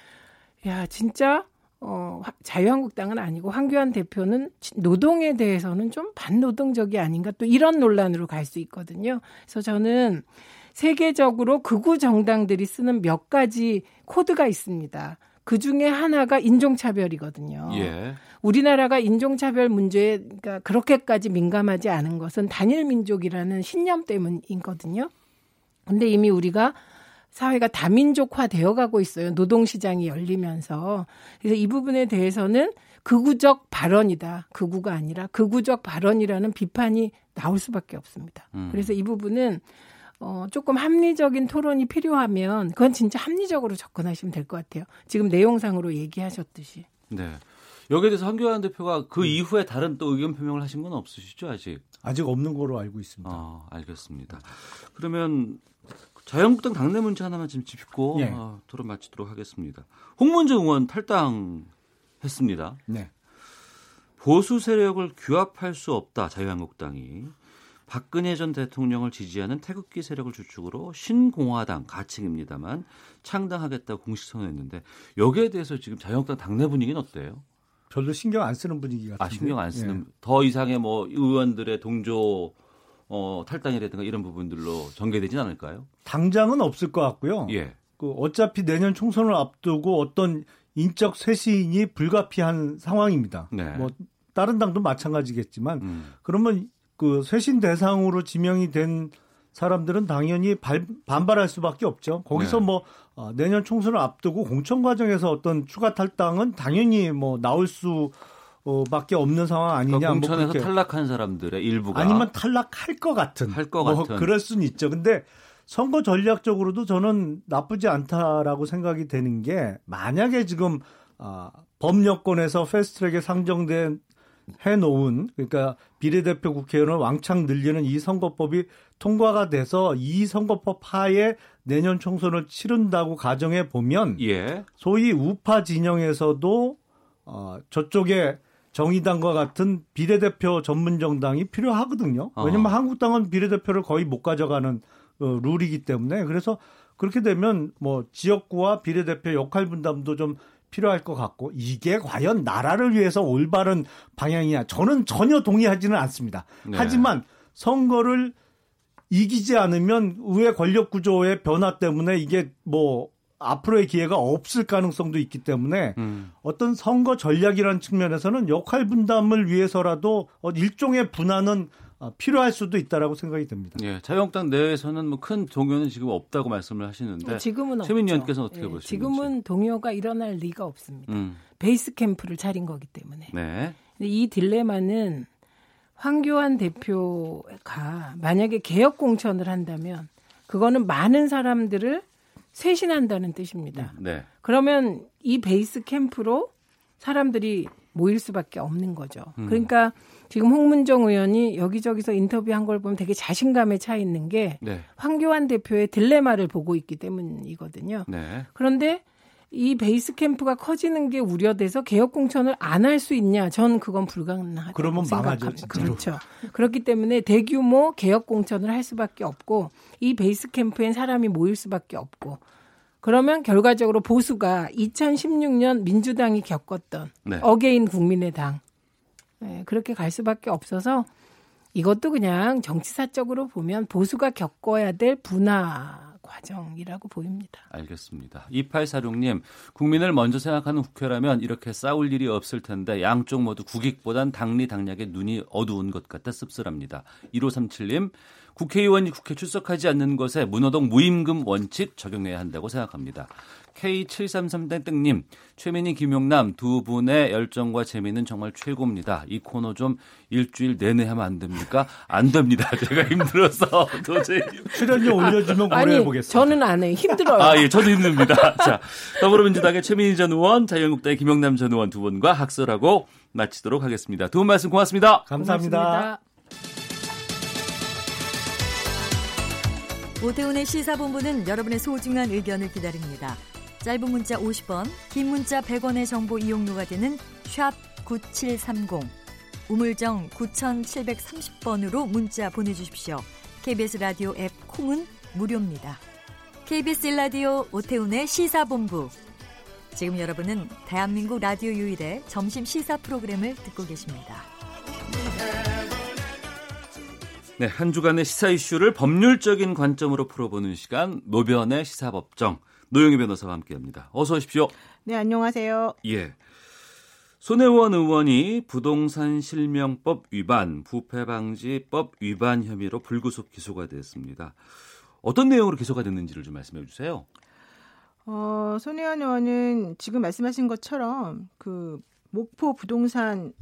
야 진짜 어, 자유한국당은 아니고 황교안 대표는 노동에 대해서는 좀 반노동적이 아닌가 또 이런 논란으로 갈 수 있거든요. 그래서 저는 세계적으로 극우 정당들이 쓰는 몇 가지 코드가 있습니다. 그중에 하나가 인종차별이거든요. 예. 우리나라가 인종차별 문제에 그렇게까지 민감하지 않은 것은 단일민족이라는 신념 때문이거든요. 그런데 이미 우리가 사회가 다민족화되어 가고 있어요. 노동시장이 열리면서. 그래서 이 부분에 대해서는 극우적 발언이다. 극우가 아니라 극우적 발언이라는 비판이 나올 수밖에 없습니다. 음. 그래서 이 부분은 어, 조금 합리적인 토론이 필요하면 그건 진짜 합리적으로 접근하시면 될 것 같아요. 지금 내용상으로 얘기하셨듯이. 네. 여기에 대해서 황교안 대표가 그 음. 이후에 다른 또 의견 표명을 하신 건 없으시죠? 아직? 아직 없는 거로 알고 있습니다. 아, 알겠습니다. 그러면 자유한국당 당내 문제 하나만 지금 짚고 네. 아, 토론 마치도록 하겠습니다. 홍문정 의원 탈당했습니다. 네. 보수 세력을 규합할 수 없다. 자유한국당이. 박근혜 전 대통령을 지지하는 태극기 세력을 주축으로 신공화당 가칭입니다만 창당하겠다고 공식 선언했는데 여기에 대해서 지금 자유한국당 당내 분위기는 어때요? 별로 신경 안 쓰는 분위기 같은데. 아, 신경 안 쓰는. 예. 더 이상의 뭐 의원들의 동조 어, 탈당이라든가 이런 부분들로 전개되진 않을까요? 당장은 없을 것 같고요. 예. 그 어차피 내년 총선을 앞두고 어떤 인적 쇄신이 불가피한 상황입니다. 네. 뭐 다른 당도 마찬가지겠지만 음. 그러면 그 쇄신 대상으로 지명이 된 사람들은 당연히 발, 반발할 수밖에 없죠. 거기서 네. 뭐 어, 내년 총선을 앞두고 공천 과정에서 어떤 추가 탈당은 당연히 뭐 나올 수밖에 어, 없는 상황 아니냐. 그러니까 공천에서 뭐 탈락한 사람들의 일부가 아니면 탈락할 것 같은. 할 것 같은. 뭐 그럴 수는 있죠. 근데 선거 전략적으로도 저는 나쁘지 않다라고 생각이 되는 게 만약에 지금 어, 범여권에서 패스트트랙에 상정된 해놓은 그러니까 비례대표 국회의원을 왕창 늘리는 이 선거법이 통과가 돼서 이 선거법 하에 내년 총선을 치른다고 가정해 보면 예. 소위 우파 진영에서도 어, 저쪽에 정의당과 같은 비례대표 전문 정당이 필요하거든요. 왜냐하면 어. 한국당은 비례대표를 거의 못 가져가는 어, 룰이기 때문에 그래서 그렇게 되면 뭐 지역구와 비례대표 역할 분담도 좀 필요할 것 같고 이게 과연 나라를 위해서 올바른 방향이냐 저는 전혀 동의하지는 않습니다. 네. 하지만 선거를 이기지 않으면 의회 권력 구조의 변화 때문에 이게 뭐 앞으로의 기회가 없을 가능성도 있기 때문에 음. 어떤 선거 전략이라는 측면에서는 역할 분담을 위해서라도 일종의 분화는 필요할 수도 있다라고 생각이 듭니다. 예, 자유한국당 내에서는 뭐 큰 동요는 지금 없다고 말씀을 하시는데 지금은 최민희 의원께서는 어떻게 예, 보시는지. 지금은 동요가 일어날 리가 없습니다. 음. 베이스 캠프를 차린 거기 때문에. 네. 근데 이 딜레마는 황교안 대표가 만약에 개혁 공천을 한다면 그거는 많은 사람들을 쇄신한다는 뜻입니다. 음, 네. 그러면 이 베이스 캠프로 사람들이 모일 수밖에 없는 거죠. 음. 그러니까 지금 홍문정 의원이 여기저기서 인터뷰한 걸 보면 되게 자신감에 차 있는 게 네. 황교안 대표의 딜레마를 보고 있기 때문이거든요. 네. 그런데 이 베이스 캠프가 커지는 게 우려돼서 개혁 공천을 안 할 수 있냐? 전 그건 불가능하다고 그러면 생각합니다. 망하죠, 그렇죠. 그렇기 때문에 대규모 개혁 공천을 할 수밖에 없고 이 베이스 캠프엔 사람이 모일 수밖에 없고 그러면 결과적으로 보수가 이천십육 년 민주당이 겪었던 네. 어게인 국민의당 그렇게 갈 수밖에 없어서 이것도 그냥 정치사적으로 보면 보수가 겪어야 될 분화 과정이라고 보입니다. 알겠습니다. 이팔사육 님, 국민을 먼저 생각하는 국회라면 이렇게 싸울 일이 없을 텐데 양쪽 모두 국익보단 당리당략에 눈이 어두운 것 같아 씁쓸합니다. 일오삼칠 님, 국회의원이 국회 출석하지 않는 것에 문호동 무임금 원칙 적용해야 한다고 생각합니다. 케이 칠삼삼 땡땡님, 최민희, 김용남 두 분의 열정과 재미는 정말 최고입니다. 이 코너 좀 일주일 내내 하면 안 됩니까? 안 됩니다. 제가 힘들어서 도저히. 출연료 올려주면 고려해보겠습니다. 저는 안 해요. 힘들어요. 아, 예, 저도 힘듭니다. 자, 더불어민주당의 최민희 전 의원, 자유한국당의 김용남 전 의원 두 분과 학설하고 마치도록 하겠습니다. 두 분 말씀 고맙습니다. 감사합니다. 고맙습니다. 오태훈의 시사본부는 여러분의 소중한 의견을 기다립니다. 짧은 문자 오십 원, 긴 문자 백 원의 정보 이용료가 되는 샵 구칠삼공, 우물정 구칠삼공 번으로 문자 보내주십시오. 케이비에스 라디오 앱 콩은 무료입니다. 케이비에스 라디오 오태훈의 시사본부. 지금 여러분은 대한민국 라디오 유일의 점심 시사 프로그램을 듣고 계십니다. 네, 한 주간의 시사 이슈를 법률적인 관점으로 풀어보는 시간, 노변의 시사법정, 노영희 변호사와 함께합니다. 어서 오십시오. 네, 안녕하세요. 예, 손혜원 의원이 부동산 실명법 위반, 부패방지법 위반 혐의로 불구속 기소가 됐습니다. 어떤 내용으로 기소가 됐는지를 좀 말씀해 주세요. 어, 손혜원 의원은 지금 말씀하신 것처럼 그 목포 부동산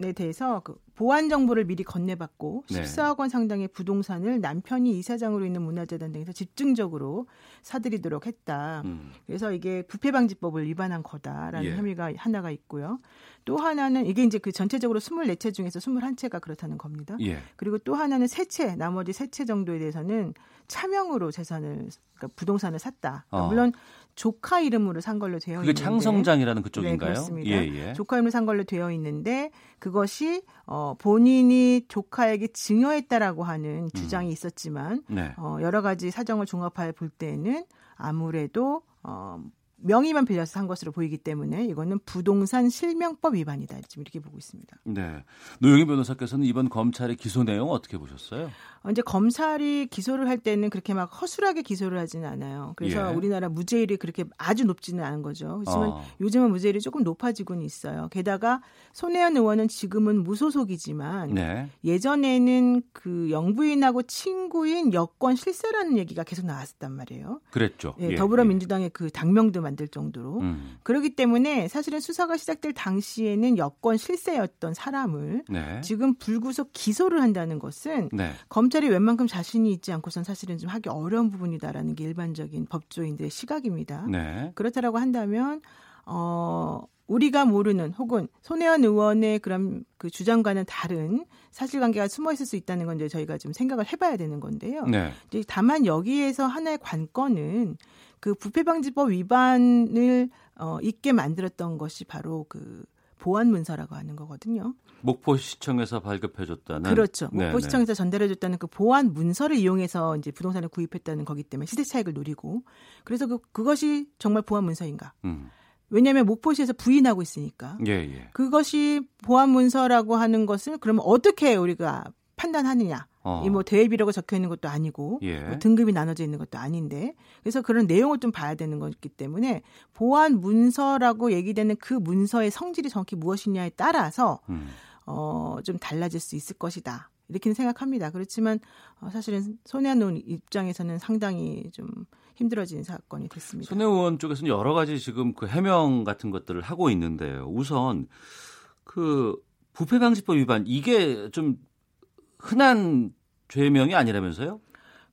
에 대해서 그 보안 정보를 미리 건네받고 네. 십사억 원 상당의 부동산을 남편이 이사장으로 있는 문화재단 등에서 집중적으로 사들이도록 했다. 음. 그래서 이게 부패방지법을 위반한 거다라는 예. 혐의가 하나가 있고요. 또 하나는 이게 이제 그 전체적으로 이십사 채 중에서 이십일 채가 그렇다는 겁니다. 예. 그리고 또 하나는 세 채, 나머지 세 채 정도에 대해서는 차명으로 재산을, 그러니까 부동산을 샀다. 그러니까 어. 물론 조카 이름으로 산 걸로 되어 있는데. 그게 창성장이라는 그쪽인가요? 네, 그렇습니다. 예, 예. 조카 이름으로 산 걸로 되어 있는데 그것이 어, 본인이 조카에게 증여했다라고 하는 음. 주장이 있었지만 네. 어, 여러 가지 사정을 종합하여 볼 때에는 아무래도 어, 명의만 빌려서 산 것으로 보이기 때문에 이거는 부동산 실명법 위반이다. 지금 이렇게 보고 있습니다. 네, 노영희 변호사께서는 이번 검찰의 기소 내용 어떻게 보셨어요? 이제 검찰이 기소를 할 때는 그렇게 막 허술하게 기소를 하지는 않아요. 그래서 예. 우리나라 무죄율이 그렇게 아주 높지는 않은 거죠. 하지만 어. 요즘은 무죄율이 조금 높아지고는 있어요. 게다가 손혜원 의원은 지금은 무소속이지만 네. 예전에는 그 영부인하고 친구인 여권 실세라는 얘기가 계속 나왔었단 말이에요. 그랬죠. 예, 더불어민주당의 예. 그 당명도 만들 정도로. 음. 그렇기 때문에 사실은 수사가 시작될 당시에는 여권 실세였던 사람을 네. 지금 불구속 기소를 한다는 것은 네. 검찰이 웬만큼 자신이 있지 않고선 사실은 좀 하기 어려운 부분이다라는 게 일반적인 법조인들의 시각입니다. 네. 그렇다라고 한다면 어, 우리가 모르는 혹은 손혜원 의원의 그런 그 주장과는 다른 사실관계가 숨어 있을 수 있다는 건 이제 저희가 좀 생각을 해봐야 되는 건데요. 네. 이제 다만 여기에서 하나의 관건은 그 부패방지법 위반을 어, 있게 만들었던 것이 바로 그 보안문서라고 하는 거거든요. 목포시청에서 발급해줬다는. 그렇죠. 목포시청에서 네네. 전달해줬다는 그 보안문서를 이용해서 이제 부동산을 구입했다는 거기 때문에 시세차익을 노리고. 그래서 그, 그것이 정말 보안문서인가. 음. 왜냐하면 목포시에서 부인하고 있으니까. 예, 예. 그것이 보안문서라고 하는 것은 그러면 어떻게 우리가 판단하느냐. 어. 이 뭐 대외비라고 적혀 있는 것도 아니고 예. 뭐 등급이 나눠져 있는 것도 아닌데 그래서 그런 내용을 좀 봐야 되는 거기 때문에 보안 문서라고 얘기되는 그 문서의 성질이 정확히 무엇이냐에 따라서 음. 어, 좀 달라질 수 있을 것이다. 이렇게는 생각합니다. 그렇지만 어, 사실은 손혜원 의원 입장에서는 상당히 좀 힘들어진 사건이 됐습니다. 손혜원 의원 쪽에서는 여러 가지 지금 그 해명 같은 것들을 하고 있는데요. 우선 그 부패방지법 위반 이게 좀 흔한 죄명이 아니라면서요?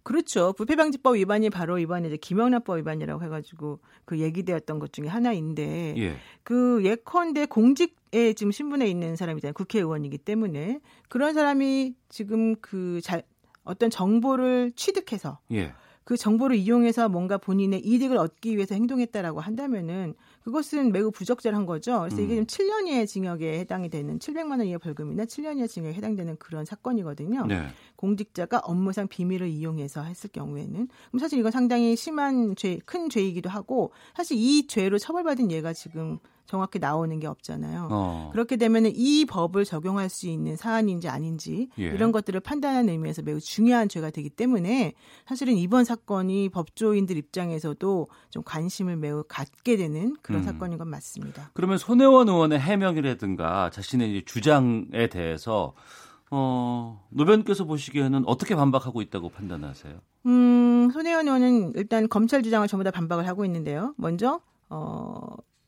그렇죠. 부패방지법 위반이 바로 이번에 이제 김영란법 위반이라고 해가지고 그 얘기되었던 것 중에 하나인데 예. 그 예컨대 공직에 지금 신분에 있는 사람이잖아요. 국회의원이기 때문에 그런 사람이 지금 그 자, 어떤 정보를 취득해서 예. 그 정보를 이용해서 뭔가 본인의 이득을 얻기 위해서 행동했다라고 한다면은 그것은 매우 부적절한 거죠. 그래서 이게 좀 칠 년 이하의 징역에 해당이 되는 칠백만 원 이하 벌금이나 칠 년 이하 징역에 해당되는 그런 사건이거든요. 네. 공직자가 업무상 비밀을 이용해서 했을 경우에는 그럼 사실 이건 상당히 심한 죄, 큰 죄이기도 하고 사실 이 죄로 처벌받은 예가 지금 정확히 나오는 게 없잖아요. 어. 그렇게 되면 이 법을 적용할 수 있는 사안인지 아닌지 예. 이런 것들을 판단하는 의미에서 매우 중요한 죄가 되기 때문에 사실은 이번 사건이 법조인들 입장에서도 좀 관심을 매우 갖게 되는 그런 음. 사건인 건 맞습니다. 그러면 손혜원 의원의 해명이라든가 자신의 주장에 대해서 어, 노변께서 보시기에는 어떻게 반박하고 있다고 판단하세요? 음. 음, 손혜원 의원은 일단 검찰 주장을 전부 다 반박을 하고 있는데요. 먼저 어,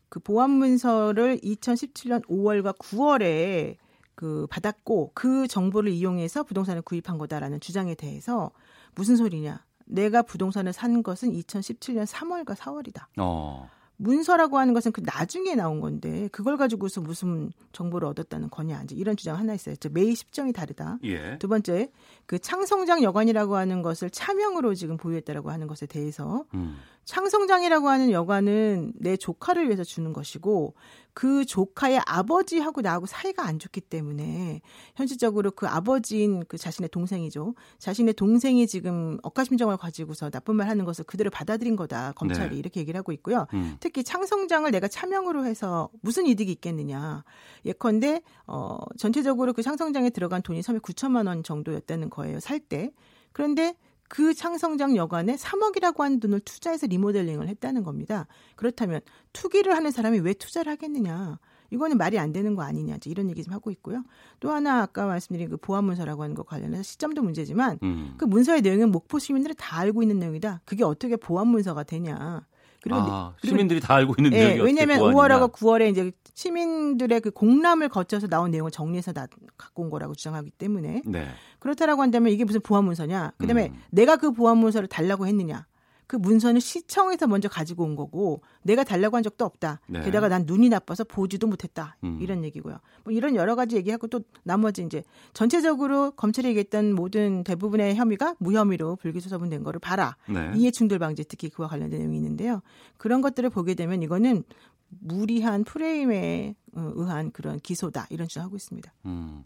그 보완 문서를 이천십칠 년 오월과 구월에 그 받았고 그 정보를 이용해서 부동산을 구입한 거다라는 주장에 대해서 무슨 소리냐. 내가 부동산을 산 것은 이천십칠 년 삼월과 사월이다. 어. 문서라고 하는 것은 그 나중에 나온 건데 그걸 가지고서 무슨 정보를 얻었다는 거냐. 이제 이런 주장 하나 있어요. 매의 십정이 다르다. 예. 두 번째, 그 창성장 여관이라고 하는 것을 차명으로 지금 보유했다라고 하는 것에 대해서 음. 창성장이라고 하는 여관은 내 조카를 위해서 주는 것이고 그 조카의 아버지하고 나하고 사이가 안 좋기 때문에 현실적으로 그 아버지인 그 자신의 동생이죠. 자신의 동생이 지금 억가심정을 가지고서 나쁜 말 하는 것을 그대로 받아들인 거다. 검찰이 네. 이렇게 얘기를 하고 있고요. 음. 특히 창성장을 내가 차명으로 해서 무슨 이득이 있겠느냐. 예컨대 어, 전체적으로 그 창성장에 들어간 돈이 섬에 구천만 원 정도였다는 거예요. 살 때. 그런데 그 창성장 여관에 삼억이라고 하는 돈을 투자해서 리모델링을 했다는 겁니다. 그렇다면 투기를 하는 사람이 왜 투자를 하겠느냐. 이거는 말이 안 되는 거 아니냐. 이제 이런 얘기 좀 하고 있고요. 또 하나 아까 말씀드린 그 보안문서라고 하는 것 관련해서 시점도 문제지만 음. 그 문서의 내용은 목포 시민들이 다 알고 있는 내용이다. 그게 어떻게 보안문서가 되냐. 그리고, 아, 시민들이 그리고, 다 알고 있는 내용이 네, 왜냐하면 오월하고 구월에 이제 시민들의 그 공람을 거쳐서 나온 내용을 정리해서 나, 갖고 온 거라고 주장하기 때문에 네. 그렇다라고 한다면 이게 무슨 보안문서냐. 그다음에 음. 내가 그 보안문서를 달라고 했느냐. 그 문서는 시청에서 먼저 가지고 온 거고 내가 달라고 한 적도 없다. 네. 게다가 난 눈이 나빠서 보지도 못했다. 음. 이런 얘기고요. 뭐 이런 여러 가지 얘기하고 또 나머지 이제 전체적으로 검찰이 얘기했던 모든 대부분의 혐의가 무혐의로 불기소처분된 거를 봐라. 네. 이해충돌방지 특히 그와 관련된 내용이 있는데요. 그런 것들을 보게 되면 이거는 무리한 프레임에 의한 그런 기소다. 이런 주장하고 있습니다. 음.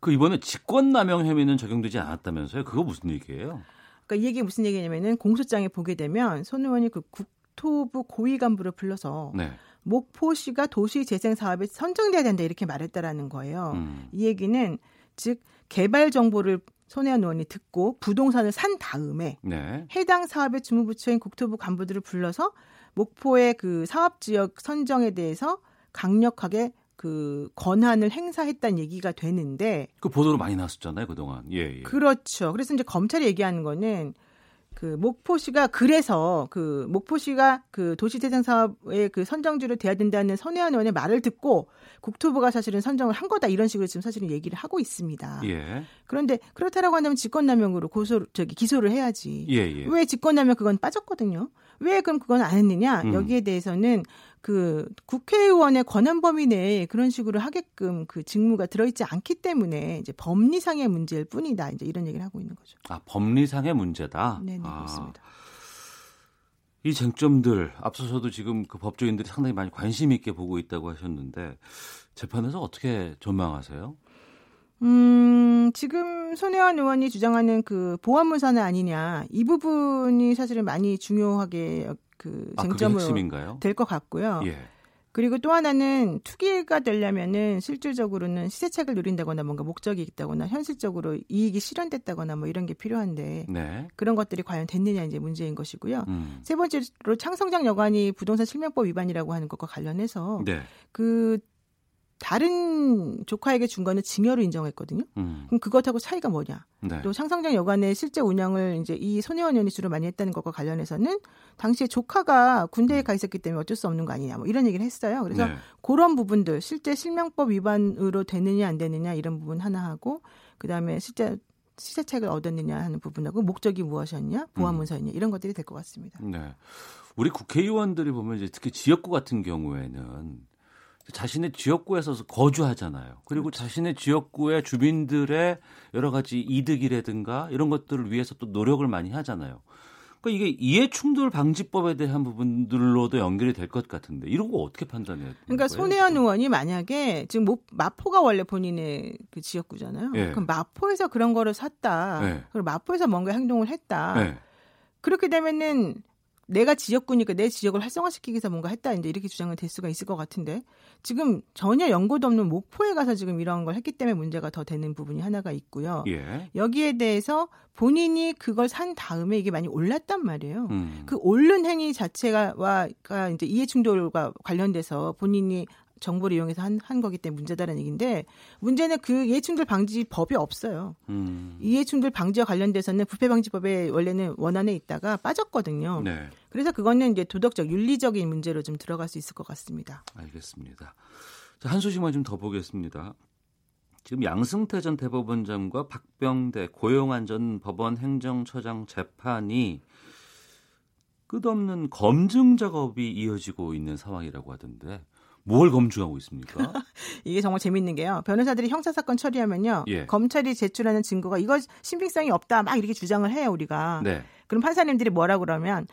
그 이번에 직권남용 혐의는 적용되지 않았다면서요. 그거 무슨 얘기예요? 그러니까 이 얘기 무슨 얘기냐면은 공소장에 보게 되면 손 의원이 그 국토부 고위 간부를 불러서 네. 목포시가 도시재생 사업에 선정돼야 된다 이렇게 말했다라는 거예요. 음. 이 얘기는 즉 개발 정보를 손혜원 의원이 듣고 부동산을 산 다음에 네. 해당 사업의 주무부처인 국토부 간부들을 불러서 목포의 그 사업 지역 선정에 대해서 강력하게 그 권한을 행사했다는 얘기가 되는데 그 보도로 많이 나왔었잖아요 그동안. 예, 예. 그렇죠. 그래서 이제 검찰이 얘기하는 거는 그 목포시가 그래서 그 목포시가 그 도시재생 사업의 그 선정지로 돼야 된다는 선혜원 의원의 말을 듣고 국토부가 사실은 선정을 한 거다 이런 식으로 지금 사실은 얘기를 하고 있습니다. 예. 그런데 그렇다라고 한다면 직권남용으로 고소 저기 기소를 해야지. 예, 예. 왜 직권남용 그건 빠졌거든요. 왜 그럼 그건 안 했느냐? 음. 여기에 대해서는 그 국회의원의 권한 범위 내에 그런 식으로 하게끔 그 직무가 들어있지 않기 때문에 이제 법리상의 문제일 뿐이다. 이제 이런 얘기를 하고 있는 거죠. 아, 법리상의 문제다? 네, 네, 아. 그렇습니다. 이 쟁점들 앞서서도 지금 그 법조인들이 상당히 많이 관심 있게 보고 있다고 하셨는데 재판에서 어떻게 전망하세요? 음, 지금 손혜원 의원이 주장하는 그 보완문서는 아니냐 이 부분이 사실은 많이 중요하게 그 쟁점으로 될 것 같고요. 예. 그리고 또 하나는 투기가 되려면은 실질적으로는 시세책을 누린다거나 뭔가 목적이 있다거나 현실적으로 이익이 실현됐다거나 뭐 이런 게 필요한데 네. 그런 것들이 과연 됐느냐 이제 문제인 것이고요. 음. 세 번째로 창성장 여관이 부동산 실명법 위반이라고 하는 것과 관련해서 네. 그 다른 조카에게 준 거는 증여로 인정했거든요. 음. 그럼 그것하고 차이가 뭐냐? 네. 또 창성장 여관의 실제 운영을 이제 이 손혜원 의원이 주로 많이 했다는 것과 관련해서는 당시에 조카가 군대에 가 있었기 때문에 어쩔 수 없는 거 아니냐, 뭐 이런 얘기를 했어요. 그래서 네. 그런 부분들 실제 실명법 위반으로 되느냐 안 되느냐 이런 부분 하나 하고 그 다음에 실제 시세책을 얻었느냐 하는 부분하고 목적이 무엇이었냐, 보완문서였냐 이런 것들이 될 것 같습니다. 네, 우리 국회의원들이 보면 이제 특히 지역구 같은 경우에는. 자신의 지역구에서 거주하잖아요. 그리고 그렇죠. 자신의 지역구의 주민들의 여러 가지 이득이라든가 이런 것들을 위해서 또 노력을 많이 하잖아요. 그러니까 이게 이해충돌방지법에 대한 부분들로도 연결이 될 것 같은데 이런 거 어떻게 판단해야 돼요? 그러니까 손혜원 의원이 만약에 지금 뭐 마포가 원래 본인의 그 지역구잖아요. 네. 그럼 마포에서 그런 거를 샀다. 네. 그리고 마포에서 뭔가 행동을 했다. 네. 그렇게 되면은 내가 지역구니까 내 지역을 활성화시키기 위해서 뭔가 했다. 이제 이렇게 주장은 될 수가 있을 것 같은데 지금 전혀 연고도 없는 목포에 가서 지금 이런 걸 했기 때문에 문제가 더 되는 부분이 하나가 있고요. 예. 여기에 대해서 본인이 그걸 산 다음에 이게 많이 올랐단 말이에요. 음. 그 오른 행위 자체가 이제 이해충돌과 관련돼서 본인이 정보를 이용해서 한, 한 거기 때문에 문제다라는 얘기인데, 문제는 그 이해충돌 방지 법이 없어요. 음. 이해충돌 방지와 관련돼서는 부패방지법에 원래는 원안에 있다가 빠졌거든요. 네. 그래서 그거는 이제 도덕적, 윤리적인 문제로 좀 들어갈 수 있을 것 같습니다. 알겠습니다. 자, 한 소식만 좀 더 보겠습니다. 지금 양승태 전 대법원장과 박병대, 고용한 전 법원 행정처장 재판이 끝없는 검증 작업이 이어지고 있는 상황이라고 하던데 뭘 검증하고 있습니까? 이게 정말 재밌는 게요. 변호사들이 형사사건 처리하면요. 예. 검찰이 제출하는 증거가 이거 신빙성이 없다 막 이렇게 주장을 해요, 우리가. 네. 그럼 판사님들이 뭐라고 그러면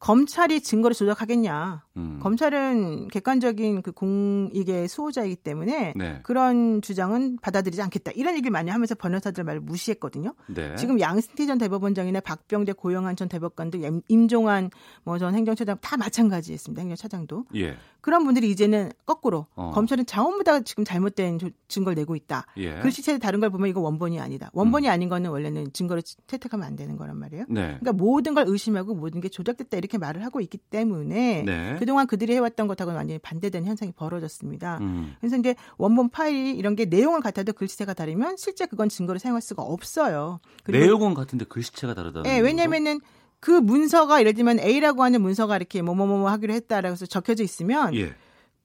검찰이 증거를 조작하겠냐. 음. 검찰은 객관적인 그 공익의 수호자이기 때문에 네. 그런 주장은 받아들이지 않겠다. 이런 얘기를 많이 하면서 변호사들 말을 무시했거든요. 네. 지금 양승태 전 대법원장이나 박병대 고영한 전 대법관도 임종환 뭐 전 행정처장 다 마찬가지였습니다. 행정처장도. 예. 그런 분들이 이제는 거꾸로 어. 검찰은 자원보다 지금 잘못된 조, 증거를 내고 있다. 예. 글씨체에 다른 걸 보면 이거 원본이 아니다. 원본이 음. 아닌 거는 원래는 증거를 채택하면 안 되는 거란 말이에요. 네. 그러니까 모든 걸 의심하고 모든 게 조작됐다 이렇게 이렇게 말을 하고 있기 때문에 네. 그동안 그들이 해왔던 것하고는 완전히 반대되는 현상이 벌어졌습니다. 음. 그래서 이제 원본 파일 이런 게 내용은 같아도 글씨체가 다르면 실제 그건 증거를 사용할 수가 없어요. 내용은 같은데 글씨체가 다르다는 네, 왜냐면은 그 문서가 예를 들면 A라고 하는 문서가 이렇게 뭐뭐뭐뭐 하기로 했다라고 해서 적혀져 있으면 예.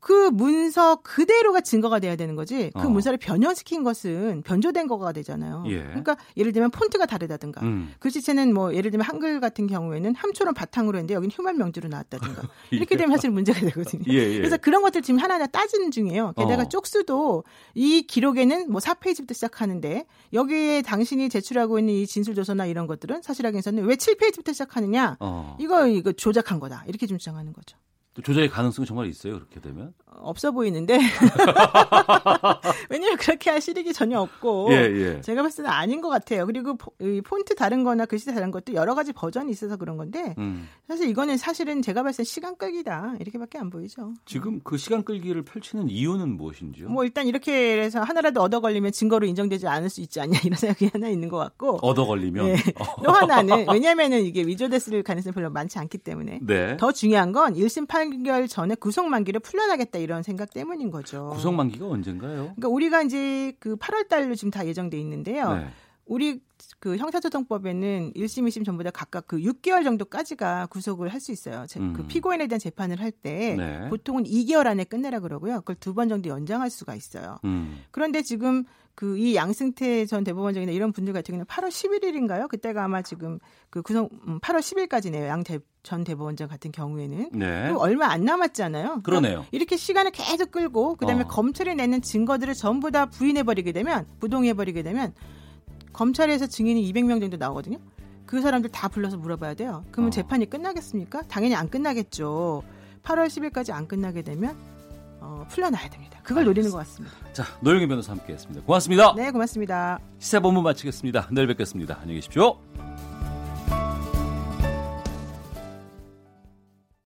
그 문서 그대로가 증거가 돼야 되는 거지 그 어. 문서를 변형시킨 것은 변조된 거가 되잖아요. 예. 그러니까 예를 들면 폰트가 다르다든가 음. 글씨체는 뭐 예를 들면 한글 같은 경우에는 함초론 바탕으로 했는데 여기는 휴말 명주로 나왔다든가 예. 이렇게 되면 사실 문제가 되거든요. 예, 예. 그래서 그런 것들 지금 하나하나 따지는 중이에요. 게다가 어. 쪽수도 이 기록에는 뭐 사 페이지부터 시작하는데 여기에 당신이 제출하고 있는 이 진술조서나 이런 것들은 사실 확인서는 왜 칠 페이지부터 시작하느냐. 어. 이거 이거 조작한 거다. 이렇게 좀 주장하는 거죠. 조작의 가능성이 정말 있어요, 그렇게 되면? 없어 보이는데. 왜냐면 그렇게 할 실익이 전혀 없고. 예, 예. 제가 봤을 때는 아닌 것 같아요. 그리고 폰트 다른 거나 글씨 다른 것도 여러 가지 버전이 있어서 그런 건데, 음. 사실 이거는 사실은 제가 봤을 때 시간 끌기다. 이렇게밖에 안 보이죠. 지금 그 시간 끌기를 펼치는 이유는 무엇인지요? 뭐 일단 이렇게 해서 하나라도 얻어 걸리면 증거로 인정되지 않을 수 있지 않냐 이런 생각이 하나 있는 것 같고. 얻어 걸리면? 네. 또 하나는, 왜냐면은 이게 위조됐을 가능성이 별로 많지 않기 때문에. 네. 더 중요한 건 일심 판결 판결 전에 구속만기를 풀려나겠다 이런 생각 때문인 거죠. 구속만기가 언젠가요? 그러니까 우리가 이제 그 팔월 달로 지금 다 예정돼 있는데요. 네. 우리 그 형사소송법에는 일 심, 이 심 전부 다 각각 그 육 개월 정도까지가 구속을 할 수 있어요. 제, 음. 그 피고인에 대한 재판을 할 때 네. 보통은 이 개월 안에 끝내라 그러고요. 그걸 두 번 정도 연장할 수가 있어요. 음. 그런데 지금 그 이 양승태 전 대법원장이나 이런 분들 같은 경우는 팔월 십일일인가요? 그때가 아마 지금 그 구성 팔월 십일까지네요. 양 전 대법원장 같은 경우에는 네. 얼마 안 남았잖아요. 그러네요. 이렇게 시간을 계속 끌고 그다음에 어. 검찰이 내는 증거들을 전부 다 부인해 버리게 되면 부동해 버리게 되면 검찰에서 증인이 이백 명 정도 나오거든요. 그 사람들 다 불러서 물어봐야 돼요. 그러면 어. 재판이 끝나겠습니까? 당연히 안 끝나겠죠. 팔월 십일까지 안 끝나게 되면 어, 풀려나야 됩니다. 그걸 알겠습니다. 노리는 것 같습니다. 자, 노영희 변호사 함께했습니다. 고맙습니다. 네, 고맙습니다. 시사본부 마치겠습니다. 내일 뵙겠습니다. 안녕히 계십시오.